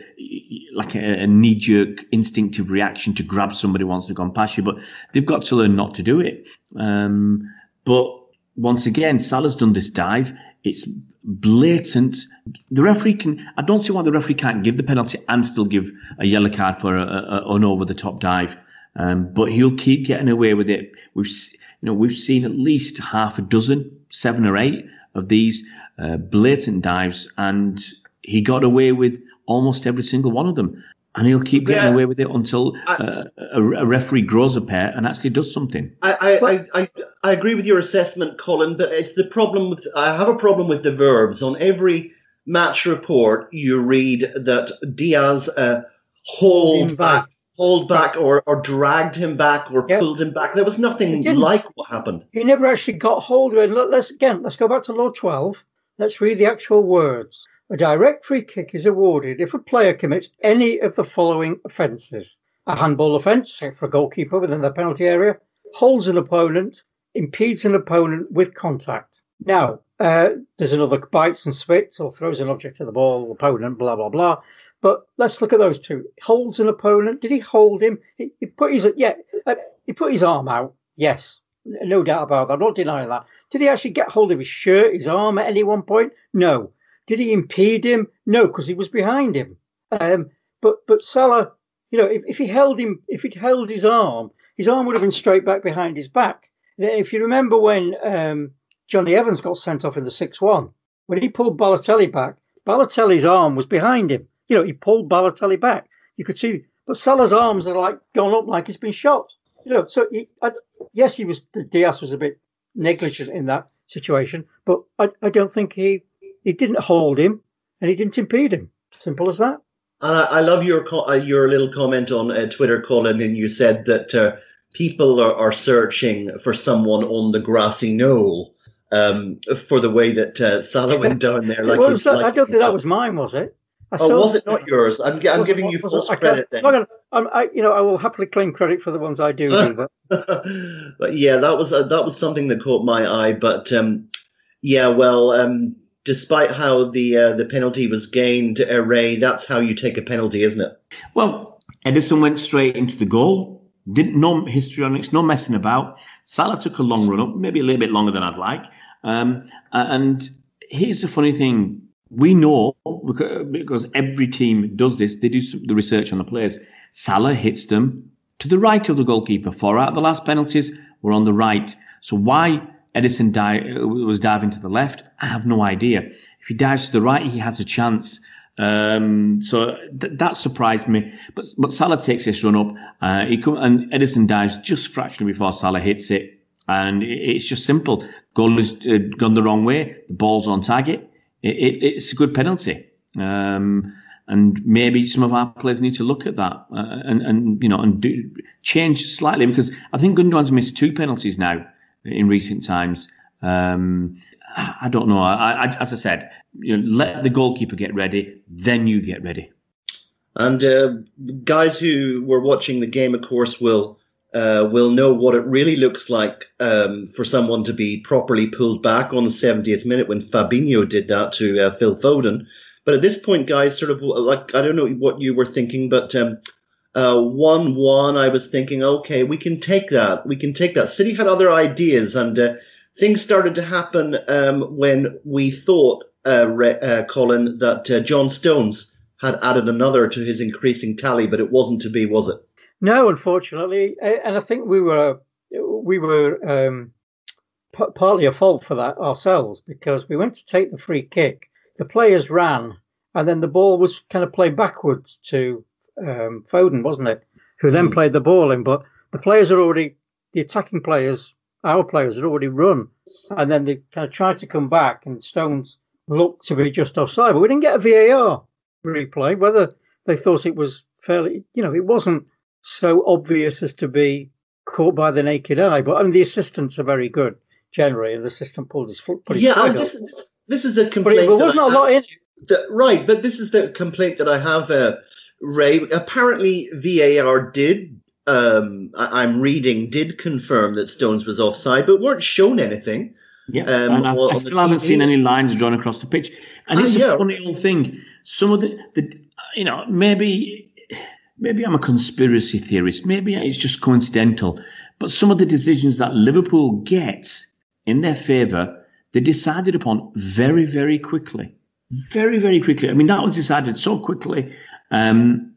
knee-jerk, instinctive reaction to grab somebody once they've gone past you. But they've got to learn not to do it. But once again, Salah's done this dive. It's blatant. The referee I don't see why the referee can't give the penalty and still give a yellow card for an over-the-top dive. But he'll keep getting away with it. We've seen at least half a dozen, 7 or 8 of these blatant dives, and he got away with almost every single one of them. And he'll keep getting away with it until a referee grows a pair and actually does something. I agree with your assessment, Colin, but it's the problem I have a problem with the verbs. On every match report, you read that Diaz hold back or dragged him back or pulled him back. There was nothing like what happened. He never actually got hold of it. Let's go back to Law 12. Let's read the actual words. A direct free kick is awarded if a player commits any of the following offences. A handball offence, for a goalkeeper within the penalty area, holds an opponent, impedes an opponent with contact. Now, There's another bites and spits or throws an object at the ball, opponent, blah, blah, blah. But let's look at those two. Holds an opponent. Did he hold him? He put his arm out. Yes, no doubt about that. I'm not denying that. Did he actually get hold of his shirt, his arm at any one point? No. Did he impede him? No, because he was behind him. But Salah, you know, if he'd held his arm would have been straight back behind his back. If you remember when Johnny Evans got sent off in the 6-1, when he pulled Balotelli back, Balotelli's arm was behind him. You know, he pulled Balotelli back. You could see, but Salah's arms are like gone up like he's been shot. You know, so Diaz was a bit negligent in that situation, but I don't think he didn't hold him and he didn't impede him. Simple as that. And I love your little comment on Twitter, Colin, and you said that people are searching for someone on the grassy knoll for the way that Salah went down there. I don't think that was mine, was it? Was it not yours? I'm giving you false credit then. I will happily claim credit for the ones I do. But yeah, that was something that caught my eye. But despite how the penalty was gained, Ray, that's how you take a penalty, isn't it? Well, Ederson went straight into the goal. No histrionics, no messing about. Salah took a long run up, maybe a little bit longer than I'd like. And here's the funny thing. We know, because every team does this, they do the research on the players. Salah hits them to the right of the goalkeeper. 4 out of the last penalties were on the right. So why Ederson was diving to the left, I have no idea. If he dives to the right, he has a chance. So that surprised me. But Salah takes this run up, and Ederson dives just fractionally before Salah hits it. And it's just simple. Goal has gone the wrong way. The ball's on target. It's a good penalty, and maybe some of our players need to look at that and change slightly, because I think Gundogan's missed 2 penalties now in recent times. I don't know. I as I said, let the goalkeeper get ready, then you get ready. And guys who were watching the game, of course, will know what it really looks like for someone to be properly pulled back on the 70th minute when Fabinho did that to Phil Foden. But at this point, guys, sort of like, I don't know what you were thinking, but 1-1, I was thinking, okay, we can take that. We can take that. City had other ideas, and things started to happen when we thought, Colin, that John Stones had added another to his increasing tally, but it wasn't to be, was it? No, unfortunately, and I think we were partly at fault for that ourselves, because we went to take the free kick, the players ran, and then the ball was kind of played backwards to Foden, wasn't it? Who then played the ball in, but our players had already run, and then they kind of tried to come back, and Stones looked to be just offside, but we didn't get a VAR replay. Whether they thought it was fairly, it wasn't so obvious as to be caught by the naked eye, but the assistants are very good generally, and the assistant pulled his foot. This is a complaint. There wasn't a lot in it, right? But this is the complaint that I have, Ray. Apparently, VAR did confirm that Stones was offside, but weren't shown anything. Yeah, I still haven't seen any lines drawn across the pitch, and it's a funny old thing. Some of the maybe. Maybe I'm a conspiracy theorist. Maybe it's just coincidental. But some of the decisions that Liverpool gets in their favour, they decided upon very, very quickly. Very, very quickly. I mean, that was decided so quickly and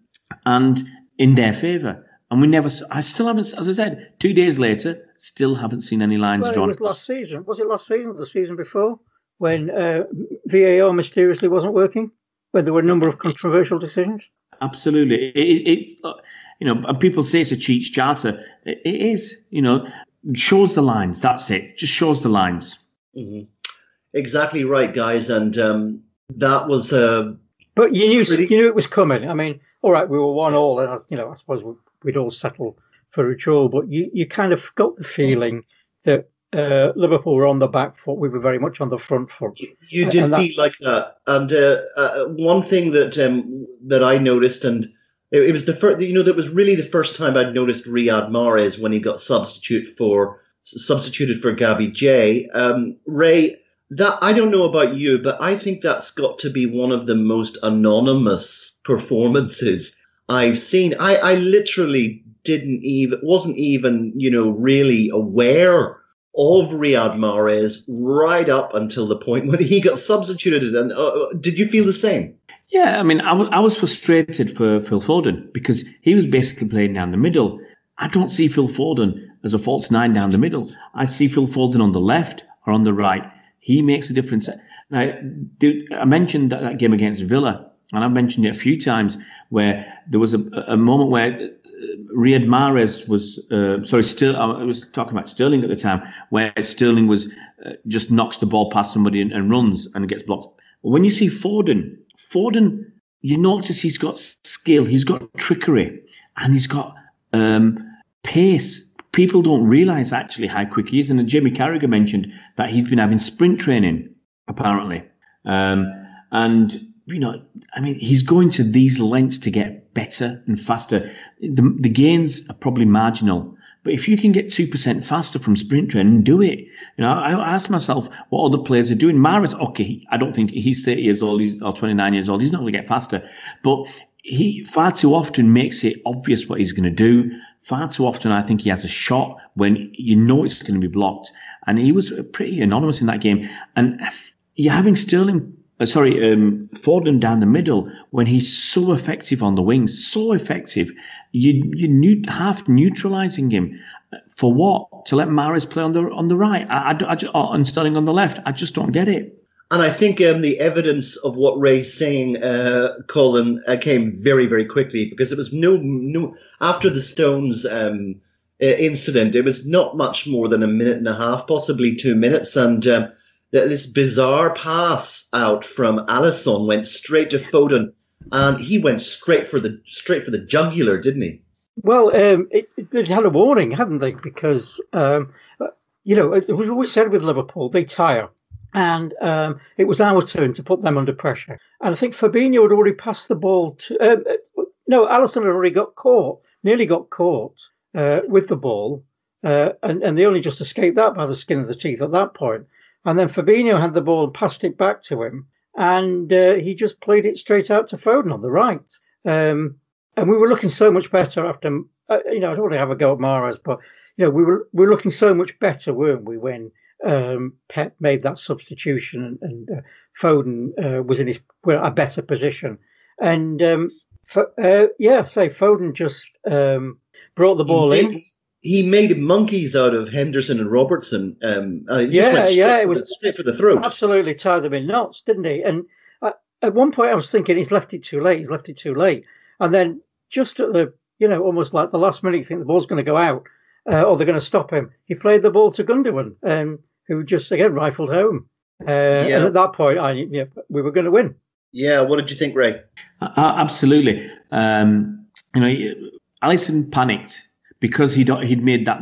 in their favour. And I still haven't, as I said, 2 days later, still haven't seen any lines drawn. It was last season. Was it last season or the season before when VAR mysteriously wasn't working? When there were a number of controversial decisions? Absolutely. It's people say it's a cheat charter. It is, shows the lines. That's it. Just shows the lines. Mm-hmm. Exactly right, guys. And that was... But you knew it was coming. I mean, all right, we were 1-1, and I suppose we'd all settle for a draw, but you kind of got the feeling that Liverpool were on the back foot. We were very much on the front foot. You did feel like that. And one thing that I noticed, and it was the first, that was really the first time I'd noticed Riyad Mahrez when he got substituted for Gabby Jay. Ray, That, I don't know about you, but I think that's got to be one of the most anonymous performances I've seen. I literally wasn't even, you know, really aware of Riyad Mahrez right up until the point when he got substituted. And did you feel the same? Yeah, I mean, I was frustrated for Phil Foden because he was basically playing down the middle. I don't see Phil Foden as a false nine down the middle. I see Phil Foden on the left or on the right. He makes a difference. Now, I mentioned that game against Villa, and I've mentioned it a few times, where there was a moment where Riyad Mahrez was, I was talking about Sterling at the time, where Sterling was just knocks the ball past somebody and runs and gets blocked. When you see Foden, you notice he's got skill, he's got trickery, and he's got pace. People don't realise actually how quick he is. And Jamie Carragher mentioned that he's been having sprint training, apparently. And, you know, I mean, he's going to these lengths to get better and faster. The gains are probably marginal. But if you can get 2% faster from sprint training, do it. You know, I ask myself what other players are doing. Mahrez, okay, I don't think he's 30 years old or 29 years old. He's not going to get faster. But he far too often makes it obvious what he's going to do. Far too often, I think he has a shot when you know it's going to be blocked. And he was pretty anonymous in that game. And you're having Foden down the middle when he's so effective on the wings, so effective. You half neutralising him. For what? To let Mahrez play on the right and Sterling on the left? I just don't get it. And I think the evidence of what Ray's saying, Colin, came very, very quickly because it was no after the Stones incident, it was not much more than a minute and a half, possibly 2 minutes. And this bizarre pass out from Alisson went straight to Foden, and he went straight for the jugular, didn't he? Well, they had a warning, hadn't they? Because you know, it was always said with Liverpool, they tire. And it was our turn to put them under pressure. And I think Fabinho had already passed the ball to... Alisson had already nearly got caught with the ball. And they only just escaped that by the skin of the teeth at that point. And then Fabinho had the ball and passed it back to him. And he just played it straight out to Foden on the right. And we were looking so much better after... I don't want to have a go at Mahrez, but you know, we were looking so much better, weren't we, when... Pep made that substitution and Foden was in a better position. And Foden just brought the ball in. He made monkeys out of Henderson and Robertson. It was straight for the throat. Absolutely tied them in knots, didn't he? And at one point I was thinking he's left it too late. And then just at the, you know, almost like the last minute, you think the ball's going to go out or they're going to stop him. He played the ball to Gundogan, who just again rifled home. And at that point, we were going to win. Yeah, what did you think, Ray? Absolutely. Alisson panicked because he'd made that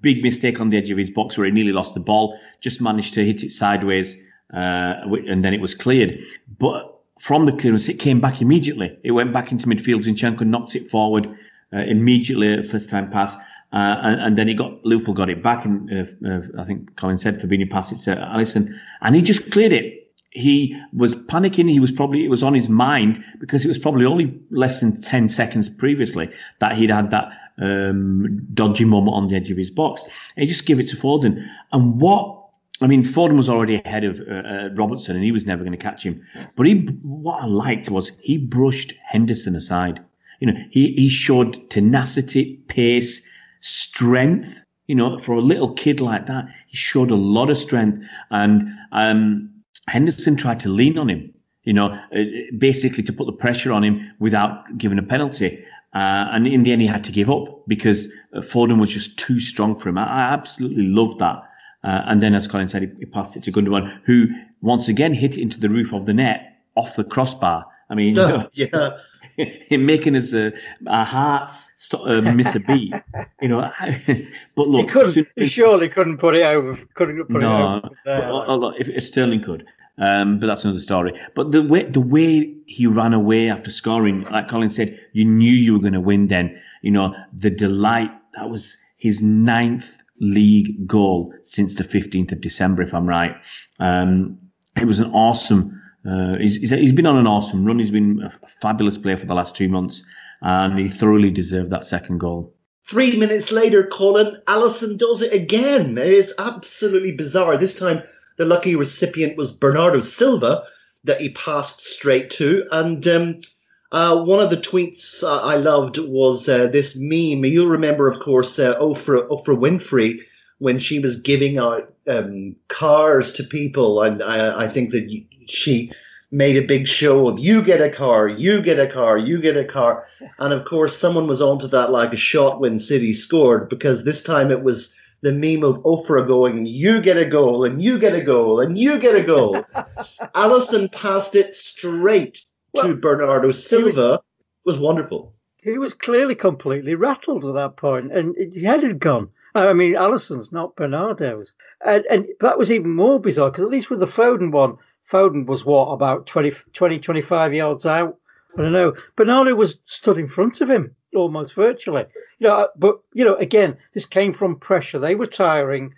big mistake on the edge of his box where he nearly lost the ball. Just managed to hit it sideways, and then it was cleared. But from the clearance, it came back immediately. It went back into midfield. Zinchenko knocked it forward immediately. First time pass. And then Liverpool got it back, and I think Colin said Fabinho passed it to Alisson, and he just cleared it. He was panicking. It was on his mind because it was probably only less than 10 seconds previously that he'd had that dodgy moment on the edge of his box. And he just gave it to Foden, and Foden was already ahead of Robertson, and he was never going to catch him. But what I liked was he brushed Henderson aside. You know, he showed tenacity, pace. Strength, you know, for a little kid like that, he showed a lot of strength. And Henderson tried to lean on him, you know, basically to put the pressure on him without giving a penalty. And in the end, he had to give up because Foden was just too strong for him. I absolutely loved that. And then, as Colin said, he passed it to Gundogan, who once again hit it into the roof of the net off the crossbar. I mean, yeah. In making us our hearts miss a beat, you know. But look, he surely couldn't put it over. If Sterling could, but that's another story. But the way he ran away after scoring, like Colin said, you knew you were going to win. Then you know the delight that was his ninth league goal since the 15th of December, if I'm right. It was an awesome... he's been on an awesome run. He's been a fabulous player for the last 2 months, and he thoroughly deserved that second goal. 3 minutes later, Colin, Alisson does it again. It's absolutely bizarre. This time, the lucky recipient was Bernardo Silva that he passed straight to. And one of the tweets I loved was this meme. You'll remember, of course, Oprah Winfrey, when she was giving out cars to people. And I think that she made a big show of, you get a car, you get a car, you get a car. And, of course, someone was onto that like a shot when City scored, because this time it was the meme of Oprah going, you get a goal, and you get a goal, and you get a goal. Alisson passed it straight to Bernardo Silva. It was wonderful. He was clearly completely rattled at that point, and his head had gone. I mean, Alisson's, not Bernardo's. And that was even more bizarre, because at least with the Foden one, Foden was, what, about 25 yards out? I don't know. Bernardo was stood in front of him, almost virtually. You know, but, you know, again, this came from pressure. They were tiring,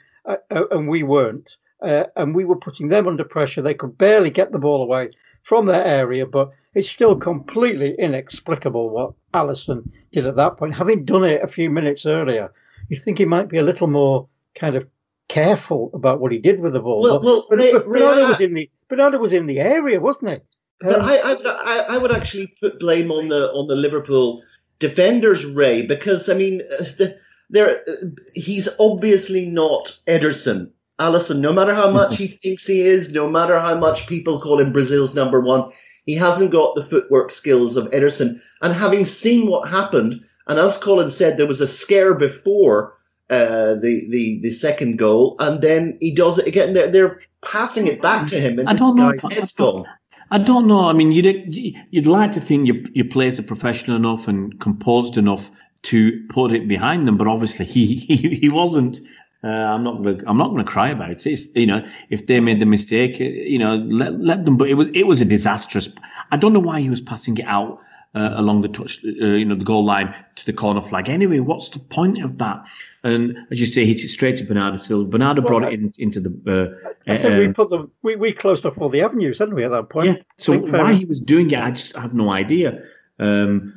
and we weren't. And we were putting them under pressure. They could barely get the ball away from their area, but it's still completely inexplicable what Alisson did at that point. Having done it a few minutes earlier, you think he might be a little more kind of careful about what he did with the ball. But Bernardo was in the area, wasn't he? But I would actually put blame on the Liverpool defenders, Ray, because, I mean, he's obviously not Ederson. Alisson, no matter how much he thinks he is, no matter how much people call him Brazil's number one, he hasn't got the footwork skills of Ederson. And having seen what happened, and as Colin said, there was a scare before the second goal, and then he does it again. They're passing it back to him, and this guy's head's gone. I don't know. I mean, you'd like to think your players are professional enough and composed enough to put it behind them, but obviously he wasn't. I'm not going to cry about it. It's, you know, if they made the mistake, you know, let them. But it was a disastrous. I don't know why he was passing it out along the touch, the goal line to the corner flag. Anyway, what's the point of that? And as you say, he hit it straight to Bernardo Silva. Bernardo brought it into the. I think we closed off all the avenues, hadn't we, at that point? Yeah. So why he was doing it, I just have no idea. But then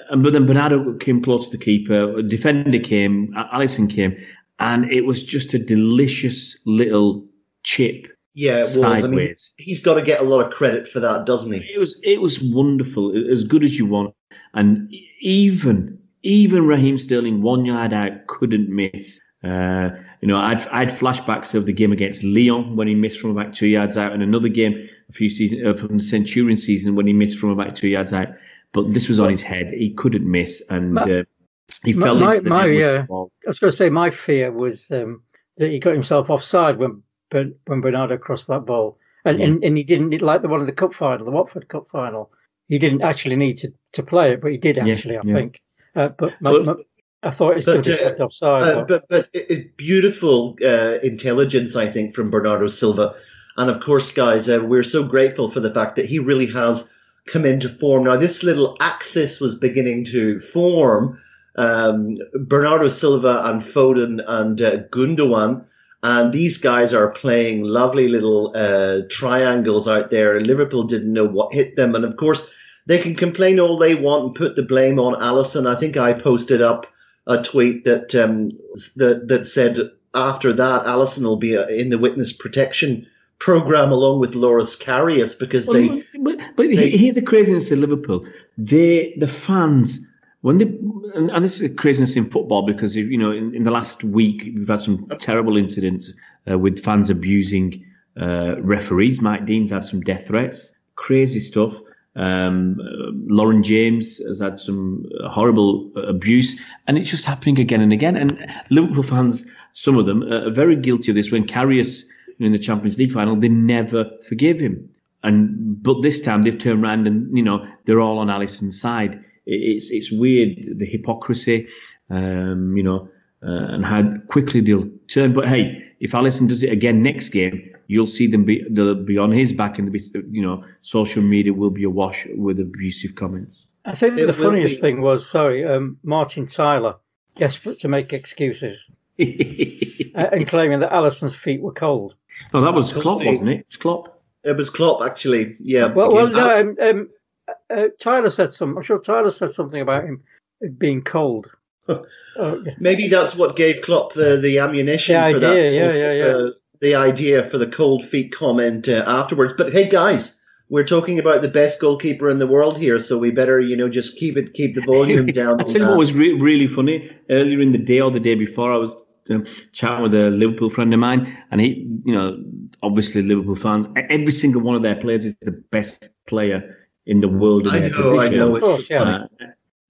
Bernardo came close to the keeper. Defender came. Alisson came. And it was just a delicious little chip. Yeah, it was. Sideways. I mean, he's got to get a lot of credit for that, doesn't he? It was wonderful, as good as you want. And even Raheem Sterling, 1 yard out, couldn't miss. I'd flashbacks of the game against Lyon when he missed from about 2 yards out, and another game a few seasons from the Centurion season when he missed from about 2 yards out. But this was on his head; he couldn't miss, and. He fell into the ball. I was going to say, my fear was that he got himself offside when Bernardo crossed that ball, and he didn't, like the one in the cup final, the Watford Cup final. He didn't actually need to play it, but he did actually, I think. I thought it was just offside. But beautiful intelligence, I think, from Bernardo Silva, and of course, guys, we're so grateful for the fact that he really has come into form. Now, this little axis was beginning to form. Bernardo Silva and Foden and Gundogan, and these guys are playing lovely little triangles out there, and Liverpool didn't know what hit them. And of course, they can complain all they want and put the blame on Alisson. I think I posted up a tweet that said after that Alisson will be in the witness protection program along with Loris Karius, because here's the craziness of Liverpool. The fans. And this is a craziness in football, because, in the last week, we've had some terrible incidents with fans abusing referees. Mike Dean's had some death threats, crazy stuff. Lauren James has had some horrible abuse, and it's just happening again and again. And Liverpool fans, some of them, are very guilty of this. When Karius, in the Champions League final, they never forgave him. But this time they've turned around and, they're all on Alisson's side. It's weird, the hypocrisy, and how quickly they'll turn. But hey, if Alisson does it again next game, you'll see they'll be on his back, and social media will be awash with abusive comments. I think the funniest thing was Martin Tyler, desperate to make excuses. and claiming that Alisson's feet were cold. No, that was Klopp, wasn't it? It was Klopp. It was Klopp, actually. Yeah. Well, no. Tyler said something. I'm sure Tyler said something about him being cold. Yeah. Maybe that's what gave Klopp the ammunition. The idea, for that, the idea for the cold feet comment afterwards. But hey, guys, we're talking about the best goalkeeper in the world here, so we better, just keep the volume down. I tell you what was really funny earlier in the day or the day before. I was chatting with a Liverpool friend of mine, and he, obviously Liverpool fans, every single one of their players is the best player in the world. I know.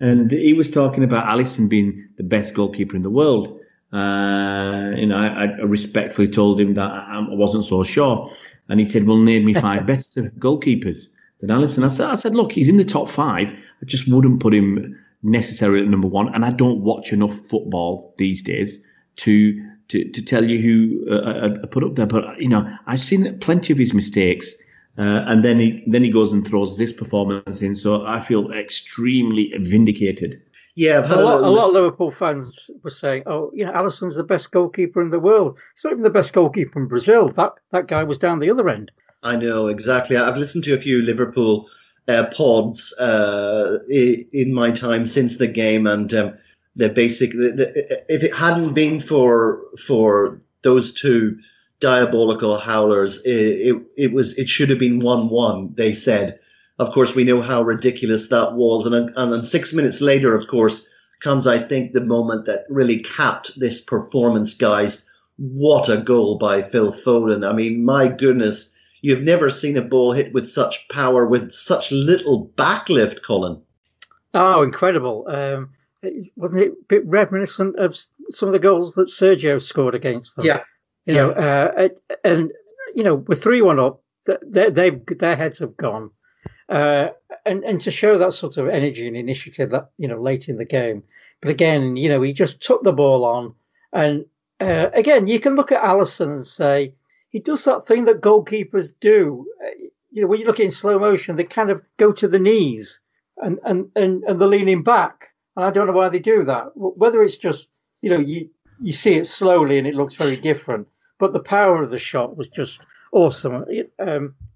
And he was talking about Alisson being the best goalkeeper in the world. I respectfully told him that I wasn't so sure. And he said, well, name me five best goalkeepers than Alisson. I said, look, he's in the top five. I just wouldn't put him necessarily at number one. And I don't watch enough football these days to tell you who I put up there. But, I've seen plenty of his mistakes. And then he goes and throws this performance in. So I feel extremely vindicated. Yeah, I've had a lot of Liverpool fans were saying, Alisson's the best goalkeeper in the world. He's not even the best goalkeeper in Brazil. That guy was down the other end. I know, exactly. I've listened to a few Liverpool pods in my time since the game. And they're basically, if it hadn't been for those two diabolical howlers, it should have been 1-1, they said. Of course, we know how ridiculous that was, and then 6 minutes later, of course, comes, I think, the moment that really capped this performance, guys. What a goal by Phil Foden. I mean, my goodness, you've never seen a ball hit with such power, with such little backlift, Colin. Oh, incredible. Wasn't it a bit reminiscent of some of the goals that Sergio scored against them? Yeah. We're 3-1 up. Their heads have gone, and to show that sort of energy and initiative that late in the game. But again, he just took the ball on, and again, you can look at Alisson and say he does that thing that goalkeepers do. When you look at it in slow motion, they kind of go to the knees and they're leaning back, and I don't know why they do that. Whether it's just you see it slowly and it looks very different. But the power of the shot was just awesome.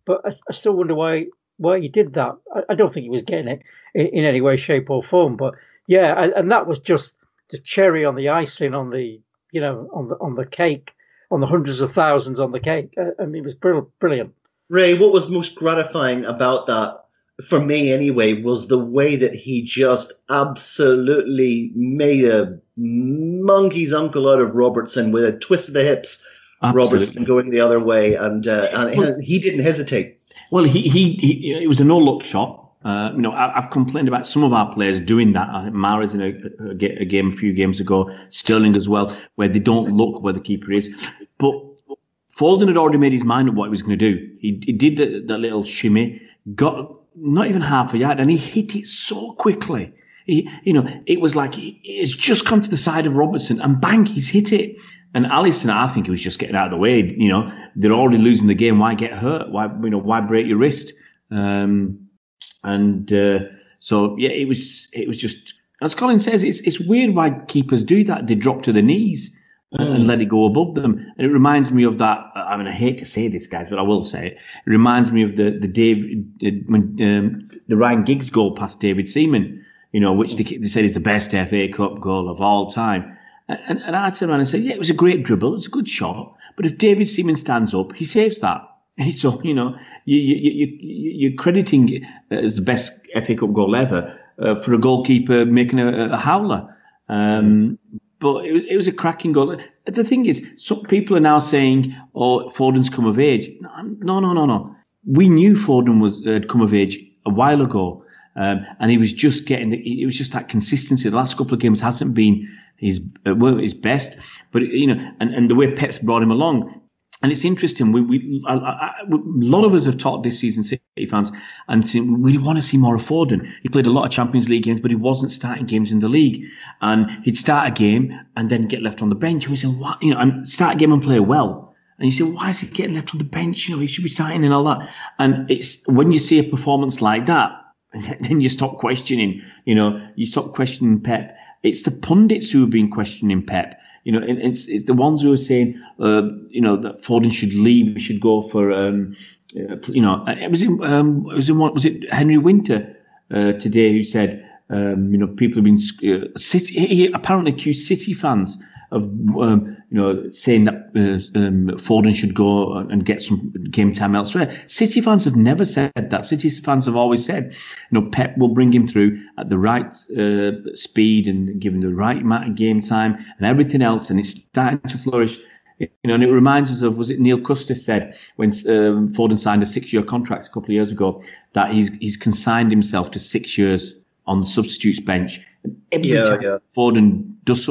But I still wonder why he did that. I don't think he was getting it in any way, shape or form. But yeah, and that was just the cherry on the icing on the on the cake, on the hundreds of thousands on the cake. And it was brilliant. Ray, what was most gratifying about that, for me anyway, was the way that he just absolutely made a monkey's uncle out of Robertson with a twist of the hips. Absolutely. Robertson going the other way, and he didn't hesitate. Well, he it was a no-look shot. I've complained about some of our players doing that. I think Mahrez in a game a few games ago, Sterling as well, where they don't look where the keeper is. But Foden had already made his mind up what he was going to do. He did that little shimmy, got not even half a yard, and he hit it so quickly. It was like it's just come to the side of Robertson, and bang, he's hit it. And Alisson, I think he was just getting out of the way. They're already losing the game. Why get hurt? Why break your wrist? It was just, as Colin says, it's weird why keepers do that. They drop to the knees and let it go above them. And it reminds me of that. I mean, I hate to say this, guys, but I will say it. It reminds me of the Ryan Giggs goal past David Seaman, which they said is the best FA Cup goal of all time. And I turn around and say, yeah, it was a great dribble. It's a good shot. But if David Seaman stands up, he saves that. So, you're crediting it as the best FA Cup goal ever for a goalkeeper making a howler. But it was a cracking goal. The thing is, some people are now saying, oh, Foden's come of age. No. We knew Foden had come of age a while ago. And he was just it was just that consistency. The last couple of games hasn't been his best, but and the way Pep's brought him along. And it's interesting. A lot of us have talked this season, City fans, and we want to see more of Foden. He played a lot of Champions League games, but he wasn't starting games in the league. And he'd start a game and then get left on the bench. And we said, what? And start a game and play well. And you say, why is he getting left on the bench? He should be starting and all that. And it's when you see a performance like that, then you stop questioning Pep. It's the pundits who have been questioning Pep. You know, it's the ones who are saying, that Foden should leave, should go for, was it Henry Winter today who said, people have been he apparently accused City fans of saying that Foden should go and get some game time elsewhere. City fans have never said that. City fans have always said, Pep will bring him through at the right speed and give him the right amount of game time and everything else, and it's starting to flourish. And it reminds us of, was it Neil Custer said when Foden signed a 6-year contract a couple of years ago that he's consigned himself to 6 years on the substitutes bench. And every time Foden does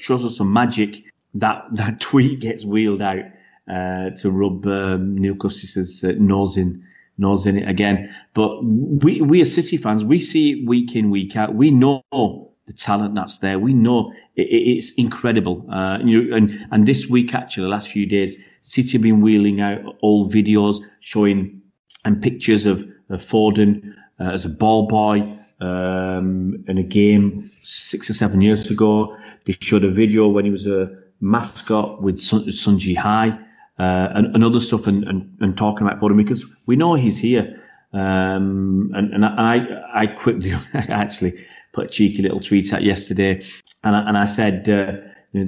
shows us some magic, that tweet gets wheeled out to rub Neil Custer's nose in it again. But we as City fans, we see it week in, week out. We know the talent that's there. We know it's incredible. And this week, actually, the last few days, City have been wheeling out old videos showing and pictures of Foden as a ball boy. In a game 6 or 7 years ago, they showed a video when he was a mascot with Sunji Hai and other stuff, and talking about Foden because we know he's here. And I quickly actually put a cheeky little tweet out yesterday, and I said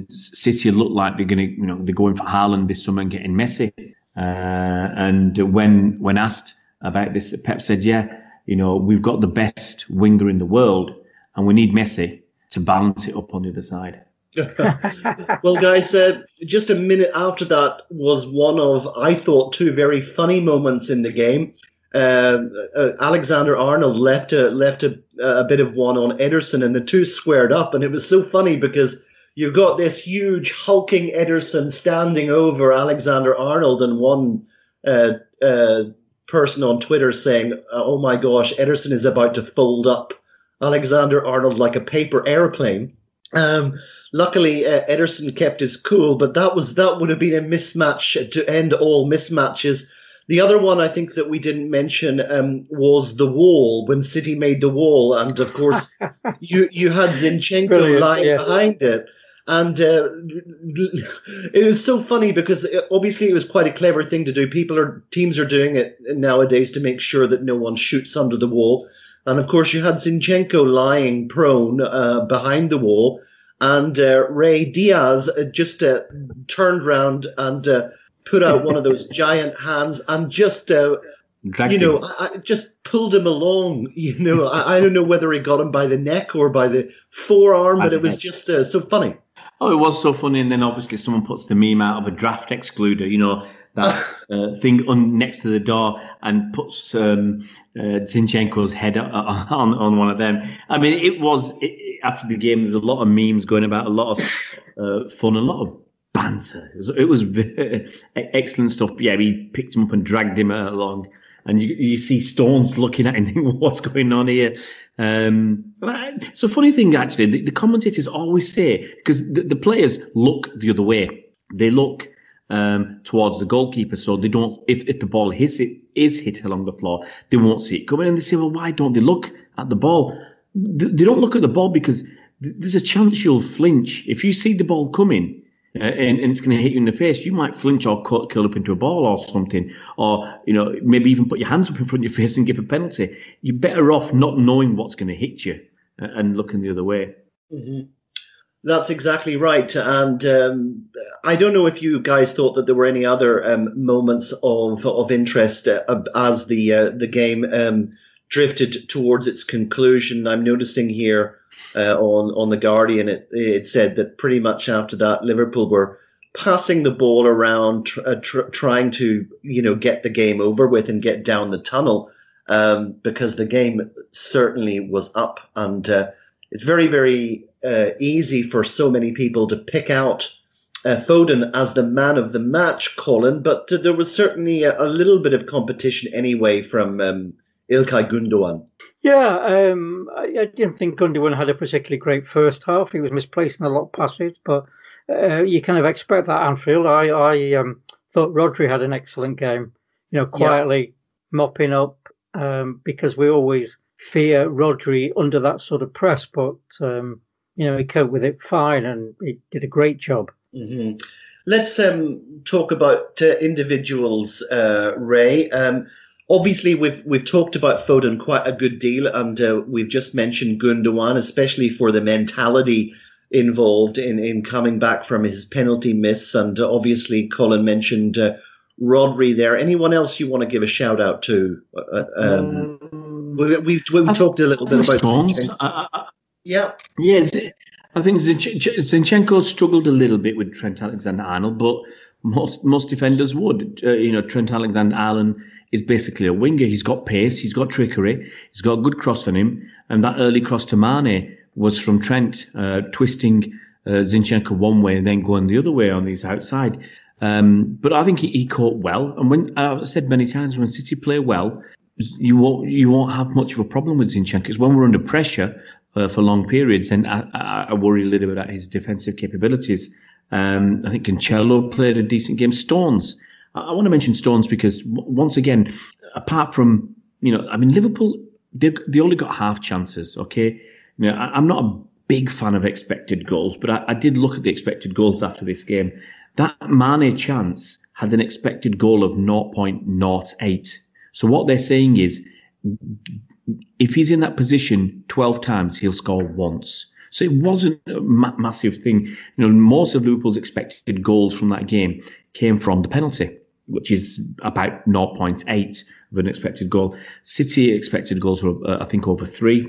City look like they're going to they're going for Haaland this summer and getting Messi. And when asked about this, Pep said, yeah. We've got the best winger in the world and we need Messi to balance it up on the other side. Well, guys, just a minute after that was one of, I thought, two very funny moments in the game. Alexander-Arnold left a bit of one on Ederson and the two squared up. And it was so funny because you've got this huge hulking Ederson standing over Alexander-Arnold, and one person on Twitter saying, oh my gosh, Ederson is about to fold up Alexander-Arnold like a paper airplane. Luckily, Ederson kept his cool, but that would have been a mismatch to end all mismatches. The other one I think that we didn't mention was the wall, when City made the wall. And of course, you had Zinchenko lying behind it. And it was so funny because obviously it was quite a clever thing to do. Teams are doing it nowadays to make sure that no one shoots under the wall. And of course you had Zinchenko lying prone behind the wall, and Ray Diaz just turned round and put out one of those giant hands and just, I just pulled him along. I don't know whether he got him by the neck or by the forearm, but it was just so funny. Oh, it was so funny. And then obviously someone puts the meme out of a draft excluder, that thing next to the door, and puts Zinchenko's head on one of them. I mean, it was, after the game, there's a lot of memes going about, a lot of fun, a lot of banter. It was excellent stuff. Yeah, we picked him up and dragged him along. And you see Stones looking at him, thinking, what's going on here? It's a funny thing, actually. The commentators always say, because the players look the other way. They look towards the goalkeeper, so they don't, if the ball is hit along the floor, they won't see it coming. And they say, well, why don't they look at the ball? They don't look at the ball because there's a chance you'll flinch. If you see the ball coming, and it's going to hit you in the face, you might flinch or curl up into a ball or something, or maybe even put your hands up in front of your face and give a penalty. You're better off not knowing what's going to hit you and looking the other way. Mm-hmm. That's exactly right. And I don't know if you guys thought that there were any other moments of interest as the game drifted towards its conclusion. I'm noticing here on The Guardian, it said that pretty much after that, Liverpool were passing the ball around, trying to get the game over with and get down the tunnel, because the game certainly was up. And it's very, very easy for so many people to pick out Foden as the man of the match, Colin, but there was certainly a little bit of competition anyway from Ilkay Gundogan. Yeah, I didn't think Gundogan had a particularly great first half. He was misplacing a lot of passes, but you kind of expect that at Anfield. I thought Rodri had an excellent game, quietly mopping up, because we always fear Rodri under that sort of press, but you know, he coped with it fine and he did a great job. Mm-hmm. Let's talk about individuals, Ray. Obviously, we've talked about Foden quite a good deal, and we've just mentioned Gundogan, especially for the mentality involved in coming back from his penalty miss. And obviously, Colin mentioned Rodri there. Anyone else you want to give a shout out to? We talked a little bit about Stones. Yeah. Yes. I think Zinchenko struggled a little bit with Trent Alexander-Arnold, but most defenders would. You know, Trent Alexander-Arnold is basically a winger. He's got pace, he's got trickery, he's got a good cross on him, and that early cross to Mane was from Trent, twisting Zinchenko one way and then going the other way on his outside. But I think he caught well, and when I've said many times, when City play well, you won't have much of a problem with Zinchenko. It's when we're under pressure for long periods, and I worry a little bit about his defensive capabilities. I think Cancelo played a decent game. Stones. I want to mention Stones because, once again, apart from, you know, I mean, Liverpool, they only got half chances, okay? You know, I'm not a big fan of expected goals, but I did look at the expected goals after this game. That Mane chance had an expected goal of 0.08. So what they're saying is, if he's in that position 12 times, he'll score once. So it wasn't a massive thing. You know, most of Liverpool's expected goals from that game came from the penalty, which is about 0.8 of an expected goal. City expected goals were, I think, over 3.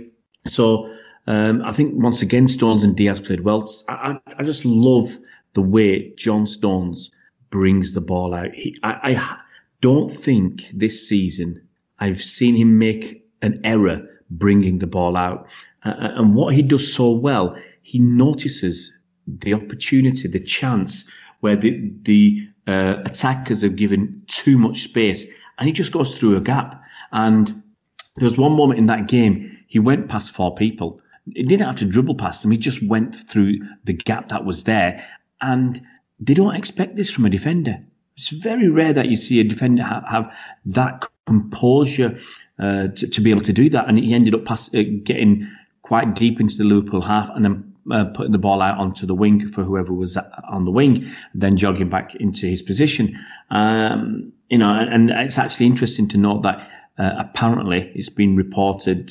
So I think, once again, Stones and Diaz played well. I just love the way John Stones brings the ball out. I don't think this season I've seen him make an error bringing the ball out. And what he does so well, he notices the opportunity, the chance where the attackers have given too much space, and he just goes through a gap. And there was one moment in that game, he went past 4 people. He didn't have to dribble past them. He just went through the gap that was there. And they don't expect this from a defender. It's very rare that you see a defender have that composure to be able to do that. And he ended up getting quite deep into the Liverpool half and then putting the ball out onto the wing for whoever was on the wing, then jogging back into his position. You know, and it's actually interesting to note that apparently it's been reported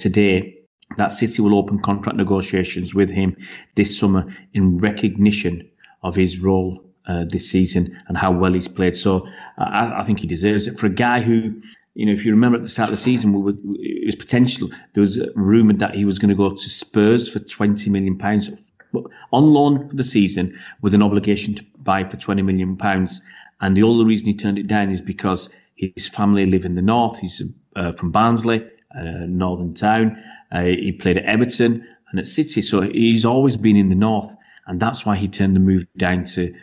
today that City will open contract negotiations with him this summer in recognition of his role this season and how well he's played. So I think he deserves it. For a guy who, you know, if you remember at the start of the season, it was potential. There was rumoured that he was going to go to Spurs for £20 million on loan for the season with an obligation to buy for £20 million. And the only reason he turned it down is because his family live in the north. He's from Barnsley, northern town. He played at Everton and at City. So he's always been in the north. And that's why he turned the move down to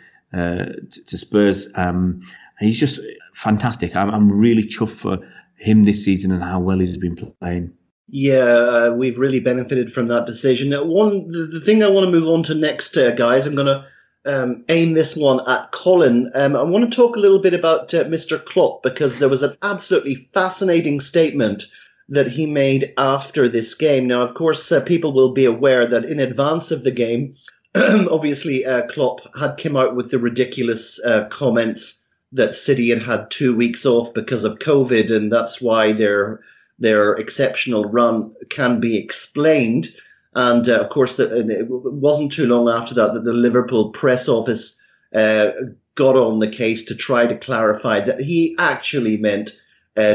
Spurs. And he's just fantastic. I'm really chuffed for him this season and how well he's been playing. Yeah, we've really benefited from that decision. The thing I want to move on to next, guys, I'm going to aim this one at Colin. I want to talk a little bit about Mr. Klopp, because there was an absolutely fascinating statement that he made after this game. Now, of course, people will be aware that in advance of the game, obviously, Klopp had come out with the ridiculous comments that City had 2 weeks off because of COVID, and that's why their exceptional run can be explained. And of course, and it wasn't too long after that the Liverpool press office got on the case to try to clarify that he actually meant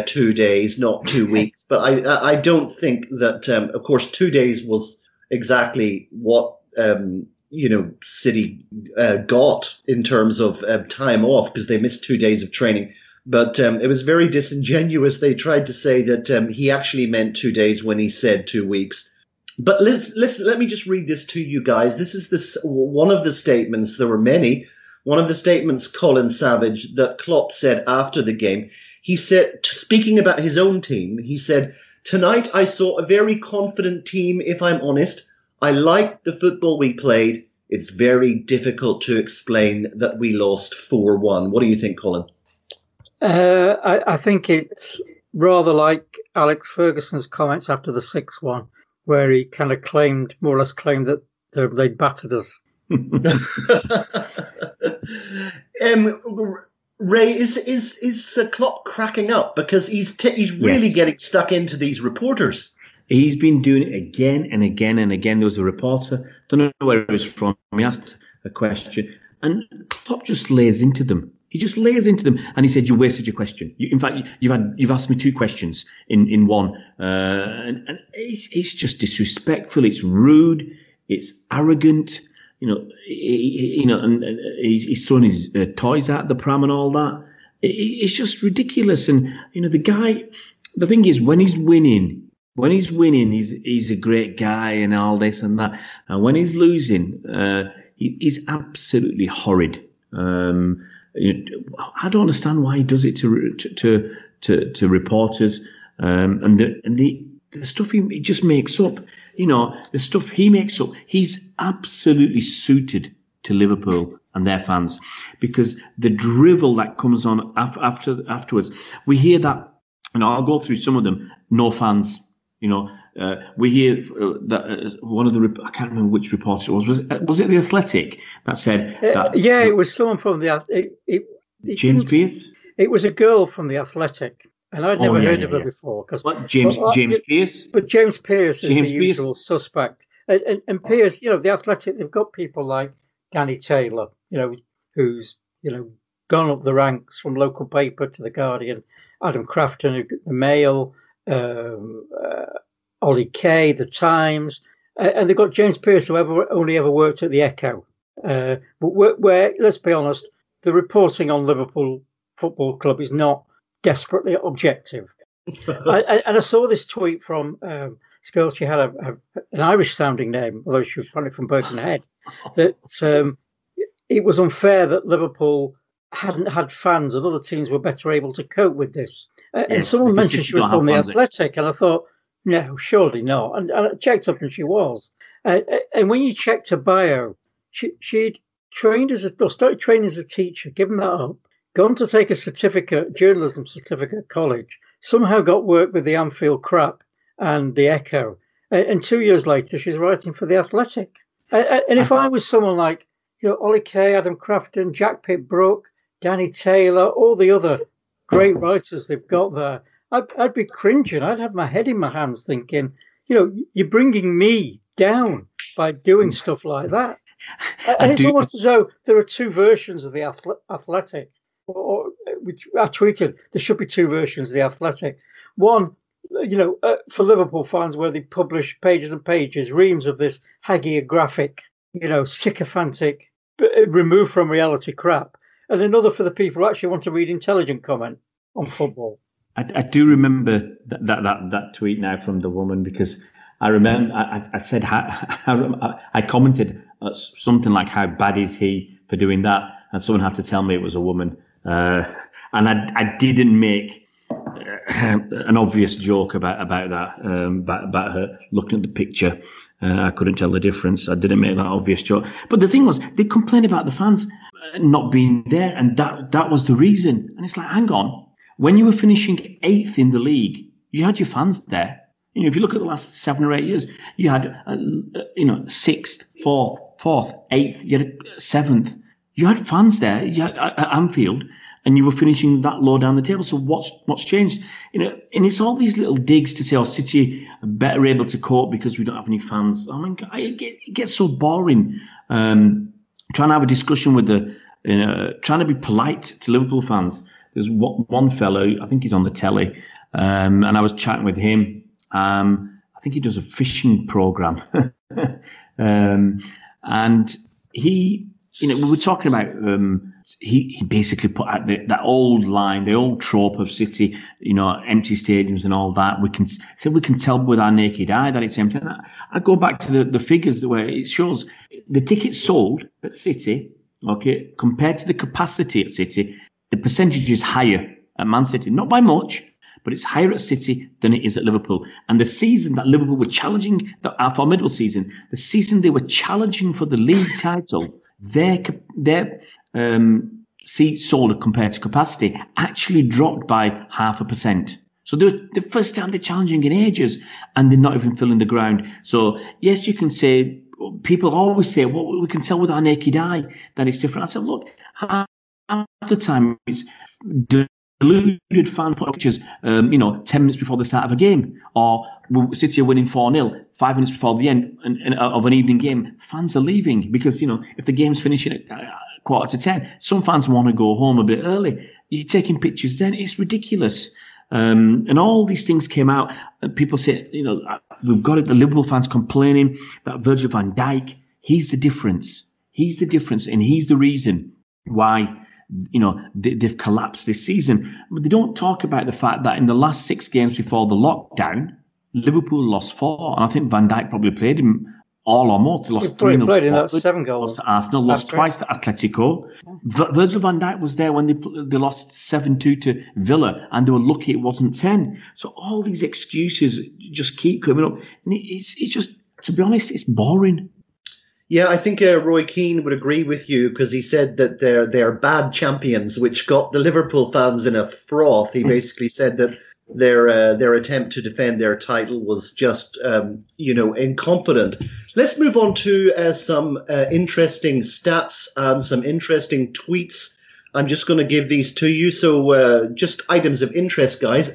2 days, not 2 weeks. But I don't think that, of course, 2 days was exactly what City got in terms of time off, because they missed 2 days of training. But it was very disingenuous. They tried to say that he actually meant 2 days when he said 2 weeks. But let me just read this to you guys. This is one of the statements. There were many. One of the statements Colin Savage that Klopp said after the game. He said, speaking about his own team, he said, "Tonight I saw a very confident team, if I'm honest. I liked the football we played. It's very difficult to explain that we lost 4-1. What do you think, Colin? I think it's rather like Alex Ferguson's comments after the 6-1, where he kind of claimed, more or less claimed, that They battered us. Ray, is Klopp cracking up? Because he's really getting stuck into these reporters. He's been doing it again and again and again. There was a reporter, don't know where he was from, he asked a question, and Klopp just lays into them. He just lays into them, and he said, "You wasted your question. You, in fact, you've asked me two questions in one." And it's just disrespectful. It's rude. It's arrogant. You know, and he's throwing his toys out the pram and all that. It's just ridiculous. And you know, the guy. The thing is, when he's winning, he's a great guy and all this and that. And when he's losing, he's absolutely horrid. I don't understand why he does it to reporters, and the stuff he just makes up. You know, the stuff he makes up. He's absolutely suited to Liverpool and their fans, because the drivel that comes on afterwards. We hear that, and I'll go through some of them. No fans, you know. We hear that one of the, I can't remember which reporter it was it The Athletic that said that? Yeah, it was someone from The Athletic. James Pearce? It was a girl from The Athletic, and I'd never heard of her before. James Pearce? But James Pearce is the usual suspect. And Pearce, you know, The Athletic, they've got people like Danny Taylor, you know, who's, you know, gone up the ranks from local paper to The Guardian, Adam Crafton, The Mail, Ollie Kay, The Times, and they've got James Pearce, who only ever worked at The Echo. But let's be honest, the reporting on Liverpool Football Club is not desperately objective. And I saw this tweet from this girl. She had an Irish-sounding name, although she was probably from Birkenhead, that it was unfair that Liverpool hadn't had fans and other teams were better able to cope with this. And someone mentioned she was from The Athletic, and I thought, no, surely not. And I checked up, and she was. And when you checked her bio, she'd started training as a teacher, given that up, gone to take a journalism certificate at college, somehow got work with the Anfield Crap and The Echo. And 2 years later, she's writing for The Athletic. And if I was someone like, you know, Ollie Kay, Adam Crafton, Jack Pitbrook, Danny Taylor, all the other great writers they've got there, I'd be cringing. I'd have my head in my hands thinking, you know, you're bringing me down by doing stuff like that. And it's almost as though there are two versions of The Athletic. Which I tweeted, there should be two versions of The Athletic. One, you know, for Liverpool fans, where they publish pages and pages, reams of this hagiographic, you know, sycophantic, removed from reality crap. And another for the people who actually want to read intelligent comment on football. I do remember that tweet now from the woman, because I remember I said I commented something like, how bad is he for doing that, and someone had to tell me it was a woman, and I didn't make an obvious joke about that, about her looking at the picture. I couldn't tell the difference. I didn't make that obvious joke. But the thing was, they complained about the fans not being there, and that was the reason. And it's like, hang on. When you were finishing 8th in the league, you had your fans there. You know, if you look at the last 7 or 8 years, you had, 6th, 4th, 8th, you had 7th. You had fans there at Anfield, and you were finishing that low down the table. So what's changed? You know, and it's all these little digs to say, "Oh, City are better able to cope because we don't have any fans." I mean, it gets so boring. Trying to have a discussion with trying to be polite to Liverpool fans. There's one fellow, I think he's on the telly, and I was chatting with him. I think he does a fishing program, and he, you know, we were talking about he basically put out that old line, the old trope of City, you know, empty stadiums and all that. We can tell with our naked eye that it's empty. And I go back to the figures where it shows the tickets sold at City, okay, compared to the capacity at City. The percentage is higher at Man City, not by much, but it's higher at City than it is at Liverpool. And the season that Liverpool were challenging, our formidable season, the season they were challenging for the league title, their seats sold compared to capacity actually dropped by 0.5%. So they were the first time they're challenging in ages, and they're not even filling the ground. So yes, you can say people always say, well, we can tell with our naked eye that it's different. I said, look, half the time it's deluded fan pictures, 10 minutes before the start of a game, or City are winning 4-0, 5 minutes before the end of an evening game. Fans are leaving because, if the game's finishing at 9:45, some fans want to go home a bit early. You're taking pictures then. It's ridiculous. And all these things came out. And people say, we've got it. The Liverpool fans complaining that Virgil van Dijk, he's the difference. He's the difference, and he's the reason why they've collapsed this season. But they don't talk about the fact that in the last 6 games before the lockdown, Liverpool lost 4, and I think Van Dijk probably played him all or most. He lost 3-0. Played in that 7 goals. Lost to Arsenal, lost twice to Atletico. Virgil van Dijk was there when they lost 7-2 to Villa, and they were lucky it wasn't 10. So all these excuses just keep coming up. And it's just, to be honest, it's boring. Yeah, I think Roy Keane would agree with you, because he said that they're bad champions, which got the Liverpool fans in a froth. He basically said that their attempt to defend their title was just incompetent. Let's move on to some interesting stats and some interesting tweets. I'm just going to give these to you. So just items of interest, guys.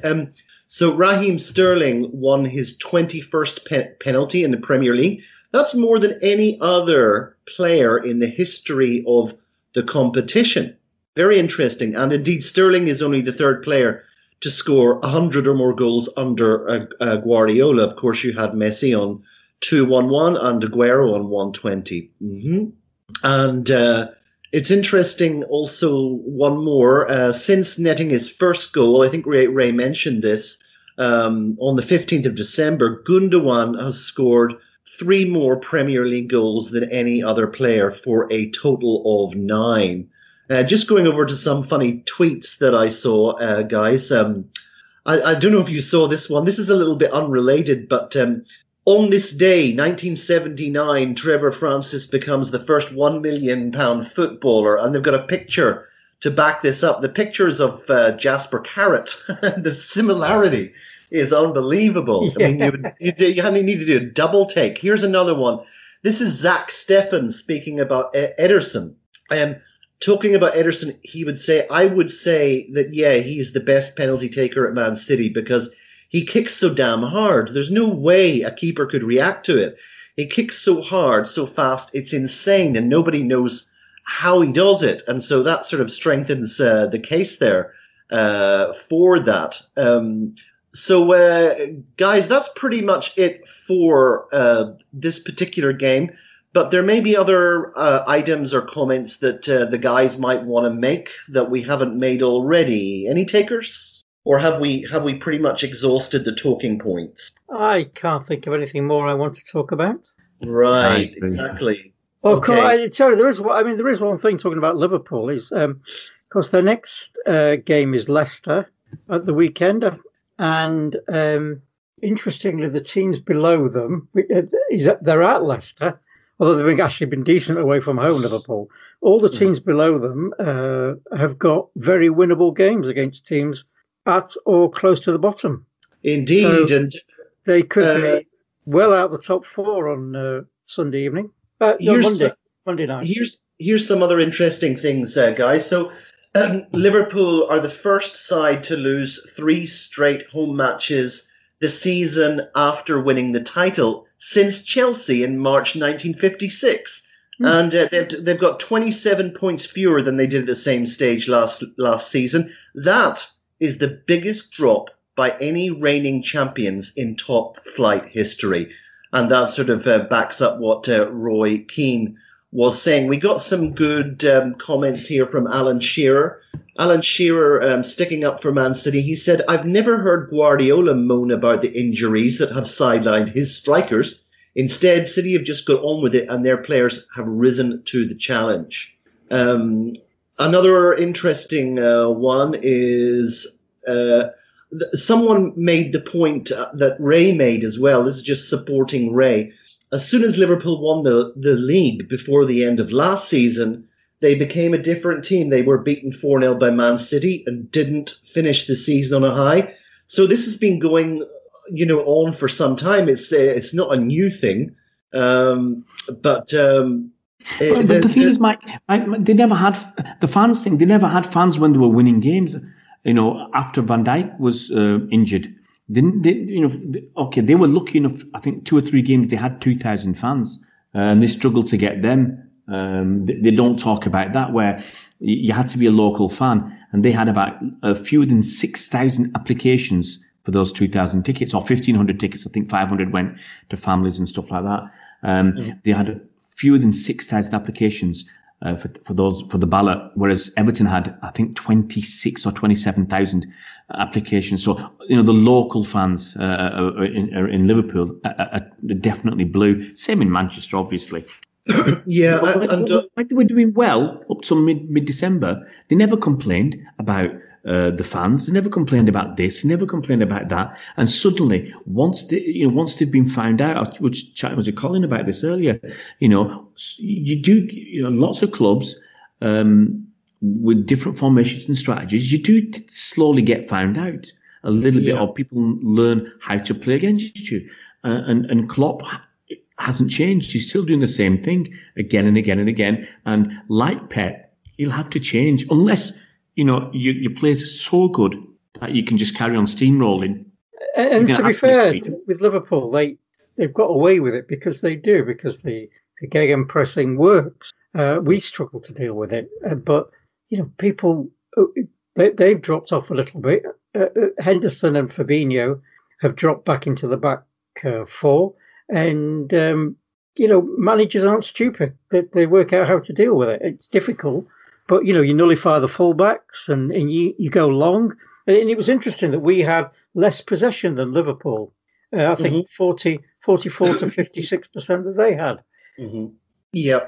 So Raheem Sterling won his 21st penalty in the Premier League. That's more than any other player in the history of the competition. Very interesting. And indeed, Sterling is only the 3rd player to score 100 or more goals under Guardiola. Of course, you had Messi on 211 and Aguero on 120. Mm-hmm. And it's interesting also, one more, since netting his first goal, I think Ray mentioned this, on the 15th of December, Gundogan has scored 3 more Premier League goals than any other player for a total of 9. Just going over to some funny tweets that I saw, guys. I don't know if you saw this one. This is a little bit unrelated, but on this day, 1979, Trevor Francis becomes the first £1 million footballer, and they've got a picture to back this up. The pictures of Jasper Carrot, the similarity is unbelievable. Yeah. I mean, you only need to do a double take. Here's another one. This is Zach Steffen speaking about Ederson. Talking about Ederson, I would say that, yeah, he's the best penalty taker at Man City because he kicks so damn hard. There's no way a keeper could react to it. He kicks so hard, so fast, it's insane, and nobody knows how he does it. And so that sort of strengthens the case there for that. So, guys, that's pretty much it for this particular game. But there may be other items or comments that the guys might want to make that we haven't made already. Any takers? Or have we pretty much exhausted the talking points? I can't think of anything more I want to talk about. Right, exactly. Well, okay. Sorry, there is one thing talking about Liverpool. Is, of course, their next game is Leicester at the weekend. And interestingly, the teams below them, they're at Leicester, although they've actually been decent away from home, Liverpool. All the teams below them have got very winnable games against teams at or close to the bottom. Indeed. So and they could be well out of the top 4 on Sunday evening. Monday night. Here's some other interesting things, guys. So Liverpool are the first side to lose 3 straight home matches the season after winning the title since Chelsea in March 1956. And they've got 27 points fewer than they did at the same stage last season. That is the biggest drop by any reigning champions in top flight history. And that sort of backs up what Roy Keane was saying. We got some good comments here from Alan Shearer. Alan Shearer, sticking up for Man City, he said, I've never heard Guardiola moan about the injuries that have sidelined his strikers. Instead, City have just got on with it and their players have risen to the challenge. Another interesting one is someone made the point that Ray made as well. This is just supporting Ray. As soon as Liverpool won the league before the end of last season, they became a different team. They were beaten 4-0 by Man City and didn't finish the season on a high. So this has been going, on for some time. It's not a new thing. But the thing is, Mike, they never had the fans thing. They never had fans when they were winning games. You know, after Van Dijk was injured, didn't they? You know, okay, they were lucky enough. I think 2 or 3 games they had 2,000 fans, and they struggled to get them. They don't talk about that, where you had to be a local fan, and they had about fewer than 6,000 applications for those 2,000 tickets, or 1,500 tickets. I think 500 went to families and stuff like that. They had fewer than 6,000 applications for the ballot, whereas Everton had, I think, 26,000 or 27,000 applications. So, you know, the local fans are in Liverpool are definitely blue. Same in Manchester, obviously. Yeah, like they were doing well up to mid-December. They never complained about the fans. They never complained about this. They never complained about that. And suddenly, once they've been found out, I was chatting with Colin about this earlier. You know, lots of clubs with different formations and strategies. You do slowly get found out a little bit, or people learn how to play against you. And Klopp hasn't changed. He's still doing the same thing again and again and again. And like Pep, he'll have to change unless, you know, your players are so good that you can just carry on steamrolling. And to be fair, with Liverpool, they've got away with it because the gegenpressing works. We struggle to deal with it, but you know, people they've dropped off a little bit. Henderson and Fabinho have dropped back into the back four. And, you know, managers aren't stupid. They work out how to deal with it. It's difficult, but, you know, you nullify the fullbacks and you go long. And it was interesting that we had less possession than Liverpool. I think 44 to 56% that they had. Mm-hmm. Yeah.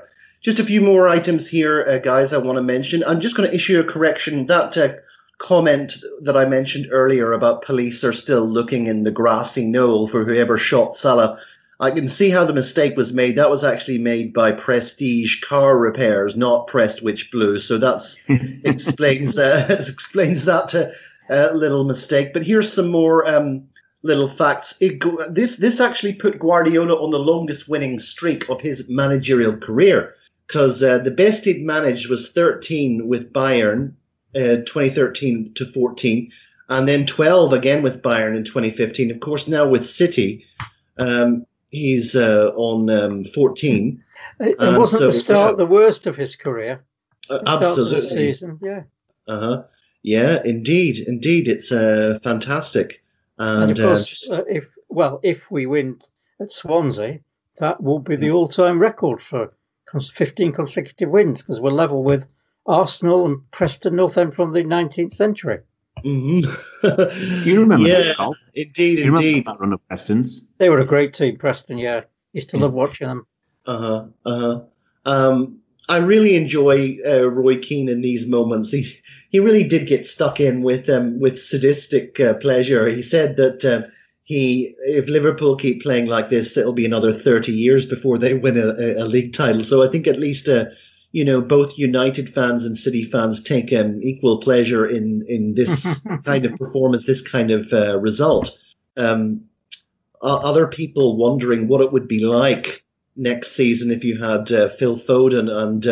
Just a few more items here, guys, I want to mention. I'm just going to issue a correction. That comment that I mentioned earlier about police are still looking in the grassy knoll for whoever shot Salah, I can see how the mistake was made. That was actually made by Prestige Car Repairs, not Prestwich Blue. So that's explains that little mistake. But here's some more little facts. This actually put Guardiola on the longest winning streak of his managerial career, because the best he'd managed was 13 with Bayern, 2013 to 14, and then 12 again with Bayern in 2015. Of course, now with City. He's on 14. It wasn't the start the worst of his career. Absolutely. Start of the season, yeah. Uh-huh. Yeah, indeed, it's fantastic. And of course, if we win at Swansea, that will be the all-time record for 15 consecutive wins, because we're level with Arsenal and Preston North End from the 19th century. Mm-hmm. You remember that, Carl? Indeed, you remember that run of Preston's? They were a great team, Preston, yeah. Used to love watching them. Uh-huh, uh-huh. I really enjoy Roy Keane in these moments. He really did get stuck in with sadistic pleasure. He said that if Liverpool keep playing like this, it'll be another 30 years before they win a league title. So I think at least... you know, both United fans and City fans take equal pleasure in this kind of performance, this kind of result. Other people wondering what it would be like next season if you had Phil Foden and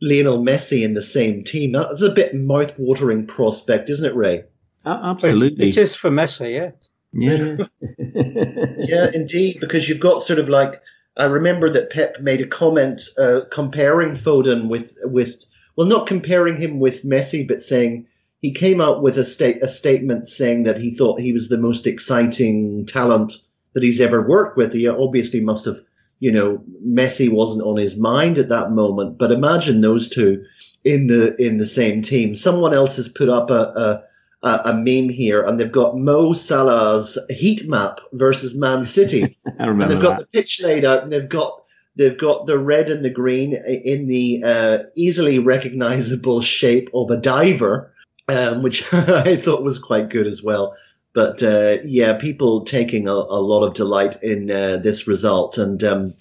Lionel Messi in the same team. That's a bit mouth-watering prospect, isn't it, Ray? Absolutely. It is for Messi, yeah. Yeah. Yeah, indeed, because you've got sort of like... I remember that Pep made a comment comparing Foden with not comparing him with Messi, but saying he came out with a statement saying that he thought he was the most exciting talent that he's ever worked with. He obviously must have, you know, Messi wasn't on his mind at that moment. But imagine those two in the same team. Someone else has put up a meme here, and they've got Mo Salah's heat map versus Man City. I remember. And they've got the pitch laid out, and they've got the red and the green in the easily recognizable shape of a diver, which I thought was quite good as well. But yeah, people taking a lot of delight in this result. And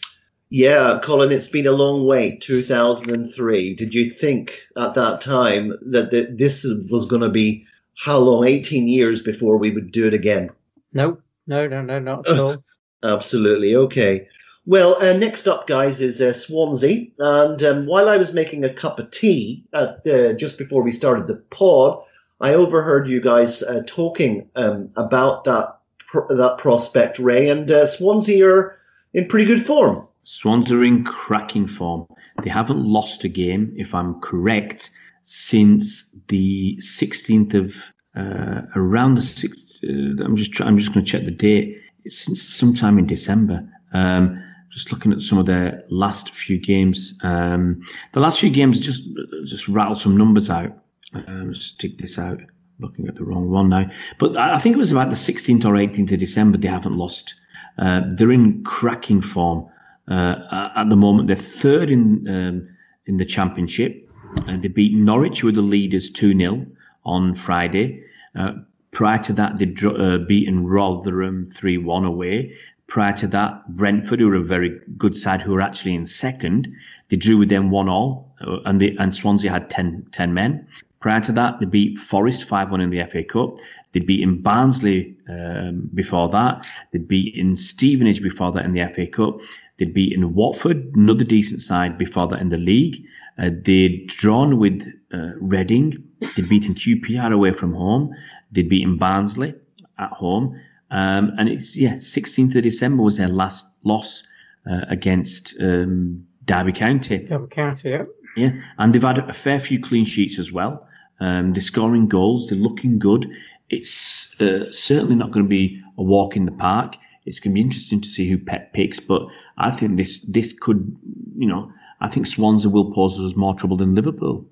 yeah, Colin, it's been a long wait. 2003. Did you think at that time that this was going to be how long? 18 years before we would do it again? No, not at all. Absolutely. Okay. Well, next up, guys, is Swansea. And while I was making a cup of tea just before we started the pod, I overheard you guys talking about that prospect, Ray. And Swansea are in pretty good form. Swansea are in cracking form. They haven't lost a game, if I'm correct, since the 16th of around the 6th. I'm just going to check the date. It's since sometime in December. Just looking at some of their last few games. The last few games just rattled some numbers out. Just dig this out. Looking at the wrong one now. But I think it was about the 16th or 18th of December they haven't lost. They're in cracking form at the moment. They're third in the Championship. They beat Norwich, who were the leaders, 2-0 on Friday. Prior to that, they'd beaten Rotherham 3-1 away. Prior to that, Brentford, who were a very good side, who were actually in second, they drew with them 1-1, and Swansea had 10 men. Prior to that, they beat Forest 5-1 in the FA Cup. They'd beaten Barnsley before that. They'd beaten Stevenage before that in the FA Cup. They'd beaten Watford, another decent side, before that in the league. They'd drawn with Reading. They'd beaten QPR away from home. They'd beaten Barnsley at home. And it's 16th of December was their last loss against Derby County. Derby County, yeah. Yeah, and they've had a fair few clean sheets as well. They're scoring goals. They're looking good. It's certainly not going to be a walk in the park. It's going to be interesting to see who Pep picks, but I think this could, I think Swansea will pose us more trouble than Liverpool.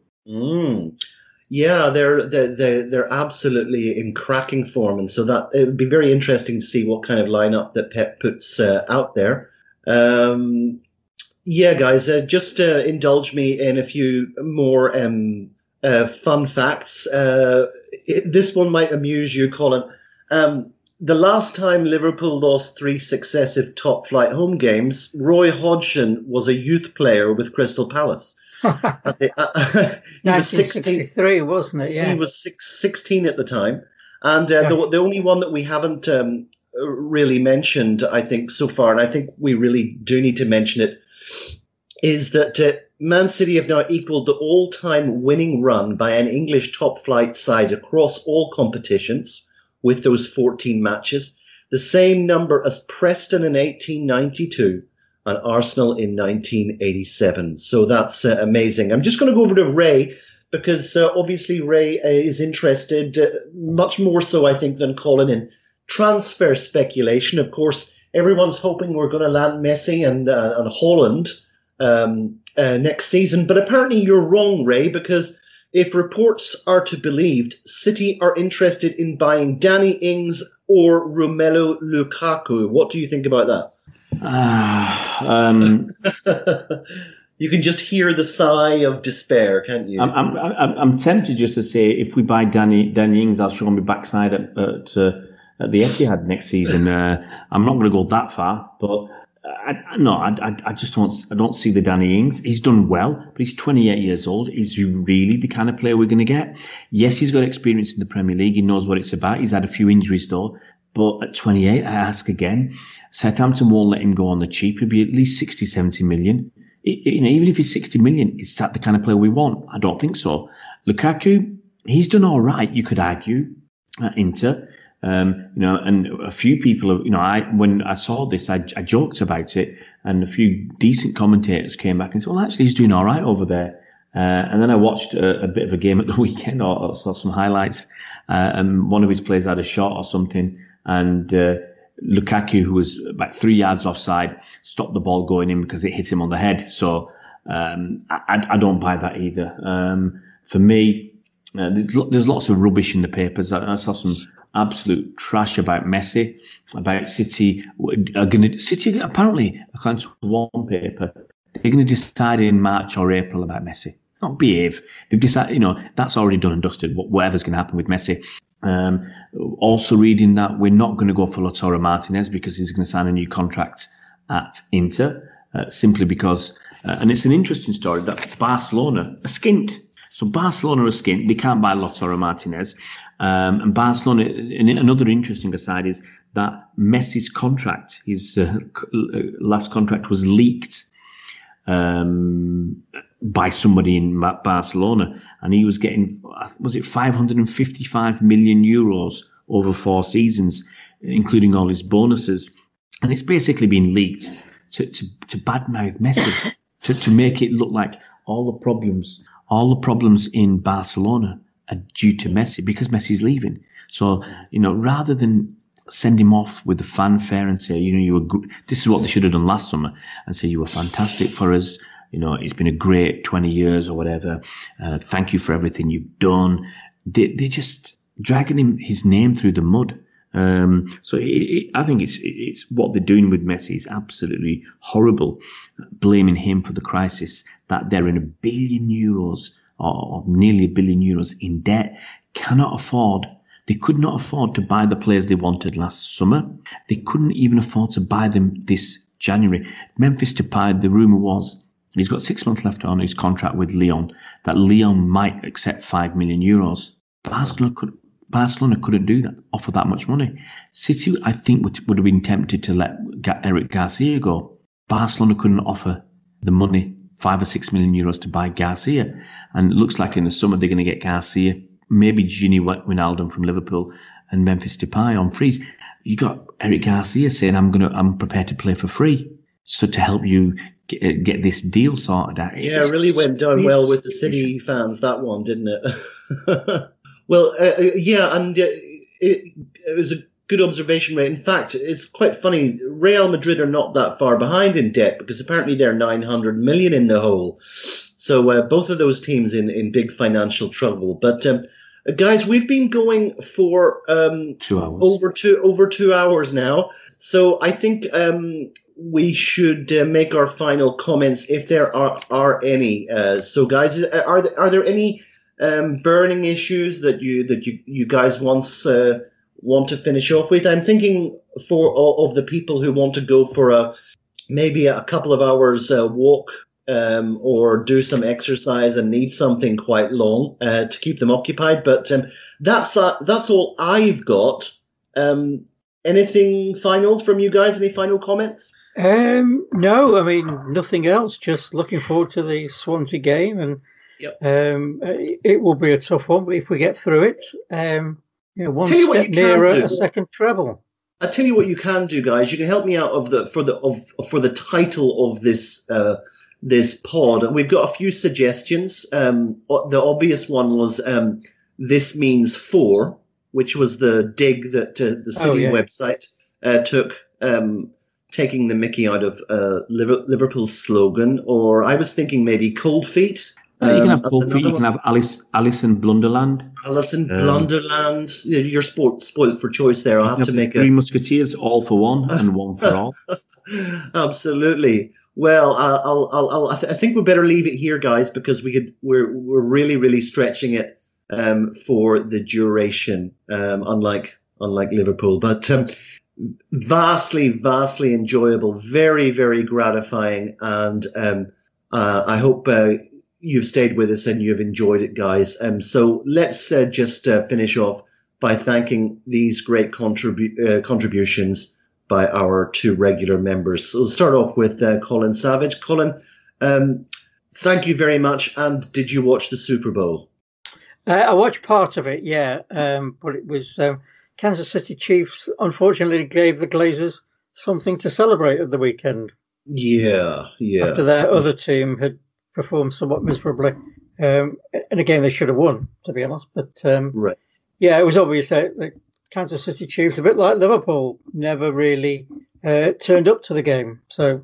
Yeah, they're absolutely in cracking form, and so that it would be very interesting to see what kind of lineup that Pep puts out there. Yeah, guys, just indulge me in a few more fun facts. This one might amuse you, Colin. The last time Liverpool lost 3 successive top-flight home games, Roy Hodgson was a youth player with Crystal Palace. 1963, wasn't it? Yeah. He was 16 at the time. And the only one that we haven't really mentioned, I think, so far, and I think we really do need to mention it, is that Man City have now equaled the all-time winning run by an English top-flight side across all competitions with those 14 matches, the same number as Preston in 1892. And Arsenal in 1987. So that's amazing. I'm just going to go over to Ray because obviously Ray is interested much more so, I think, than Colin in transfer speculation. Of course, everyone's hoping we're going to land Messi and Holland next season. But apparently you're wrong, Ray, because if reports are to be believed, City are interested in buying Danny Ings or Romelu Lukaku. What do you think about that? You can just hear the sigh of despair, can't you? I'm tempted just to say, if we buy Danny Ings, I'll show him my backside at the Etihad next season. I'm not going to go that far, but I don't see the Danny Ings. He's done well, but he's 28 years old. Is he really the kind of player we're going to get? Yes, he's got experience in the Premier League. He knows what it's about. He's had a few injuries though. But at 28, I ask again, Southampton won't let him go on the cheap. It'd be at least 60, 70 million. Even if he's 60 million, is that the kind of player we want? I don't think so. Lukaku, he's done all right, you could argue, at Inter. And a few people have, when I saw this, I joked about it. And a few decent commentators came back and said, well, actually, he's doing all right over there. And then I watched a bit of a game at the weekend or saw some highlights. And one of his players had a shot or something. And Lukaku, who was about 3 yards offside, stopped the ball going in because it hit him on the head. So I don't buy that either. For me, there's lots of rubbish in the papers. I saw some absolute trash about Messi, about City. City, apparently, according to one paper, they're going to decide in March or April about Messi. Not behave. They've decided, that's already done and dusted, whatever's going to happen with Messi. Also reading that we're not going to go for Lautaro Martinez because he's going to sign a new contract at Inter, simply because, and it's an interesting story, that Barcelona are skint. So Barcelona are skint. They can't buy Lautaro Martinez. And Barcelona, and another interesting aside is that Messi's contract, his last contract, was leaked by somebody in Barcelona, and he was getting, was it 555 million euros over 4 seasons, including all his bonuses, and it's basically been leaked to badmouth Messi, to make it look like all the problems in Barcelona are due to Messi because Messi's leaving. So, you know, rather than send him off with the fanfare and say, you know, you were good. This is what they should have done last summer, and say you were fantastic for us. You know, it's been a great 20 years or whatever. Thank you for everything you've done. They're just dragging his name through the mud. I think it's what they're doing with Messi is absolutely horrible. Blaming him for the crisis that they're in €1 billion or nearly €1 billion in debt, cannot afford. They could not afford to buy the players they wanted last summer. They couldn't even afford to buy them this January. Memphis Depay, the rumour was, he's got 6 months left on his contract with Lyon, that Lyon might accept €5 million. Barcelona couldn't do that, offer that much money. City, I think, would have been tempted to let Eric Garcia go. Barcelona couldn't offer the money, €5 or €6 million, to buy Garcia. And it looks like in the summer they're going to get Garcia, maybe Gini Wijnaldum from Liverpool, and Memphis Depay on frees. You got Eric Garcia saying, I'm prepared to play for free, so to help you get this deal sorted out. Yeah, it really went down well with the City fans, that one, didn't it? Well, it was a good observation, right? In fact, it's quite funny. Real Madrid are not that far behind in debt, because apparently they're 900 million in the hole. So both of those teams in big financial trouble. But guys, we've been going for 2 hours. Over 2 hours now. So I think we should make our final comments, if there are any. So guys, are there any burning issues that you guys want to finish off with? I'm thinking of the people who want to go for maybe a couple of hours walk, or do some exercise and need something quite long to keep them occupied. But that's all I've got. Anything final from you guys? Any final comments? No, I mean, nothing else. Just looking forward to the Swansea game, and yep. It will be a tough one, but if we get through it, one step nearer a second treble. I tell you what you can do, guys. You can help me out for the title of this this pod, and we've got a few suggestions. The obvious one was "This Means Four," which was the dig that the City website took, taking the mickey out of Liverpool's slogan. Or I was thinking maybe "Cold Feet." You can have Cold Feet. You can have Alisson Blunderland. Alisson Blunderland. You're spoiled for choice there. I'll have to make Three Musketeers, all for one and one for all. Absolutely. Well, I think we better leave it here, guys, because we're really, really stretching it for the duration, unlike Liverpool. But vastly, vastly enjoyable, very, very gratifying, and I hope you've stayed with us and you've enjoyed it, guys. So let's just finish off by thanking these great contributions by our two regular members. So we'll start off with Colin Savage. Colin, thank you very much. And did you watch the Super Bowl? I watched part of it, yeah. But it was Kansas City Chiefs, unfortunately, gave the Glazers something to celebrate at the weekend. Yeah. After their other team had performed somewhat miserably. And again, they should have won, to be honest. But right. Yeah, it was obvious that Kansas City Chiefs, a bit like Liverpool, never really turned up to the game. So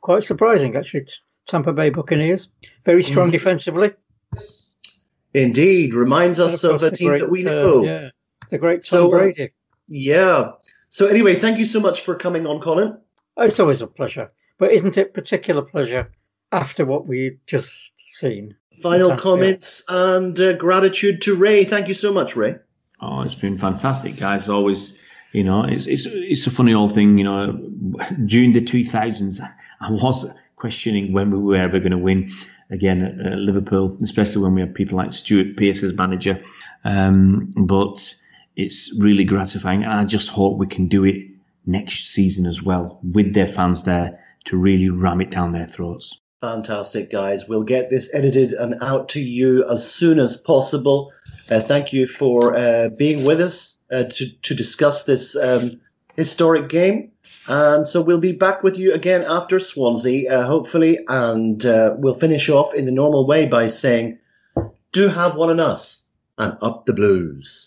quite surprising, actually. Tampa Bay Buccaneers, very strong defensively. Indeed, reminds us of a team that we know. Yeah, the great Tom Brady. Yeah. So anyway, thank you so much for coming on, Colin. It's always a pleasure. But isn't it a particular pleasure after what we've just seen? Final comments and gratitude to Ray. Thank you so much, Ray. Oh, it's been fantastic, guys. Always, you know, it's a funny old thing, you know. During the 2000s, I was questioning when we were ever going to win again at Liverpool, especially when we had people like Stuart Pearce as manager. But it's really gratifying. And I just hope we can do it next season as well with their fans there to really ram it down their throats. Fantastic, guys. We'll get this edited and out to you as soon as possible. Thank you for being with us to discuss this historic game. And so we'll be back with you again after Swansea, hopefully. And we'll finish off in the normal way by saying, do have one on us and up the Blues.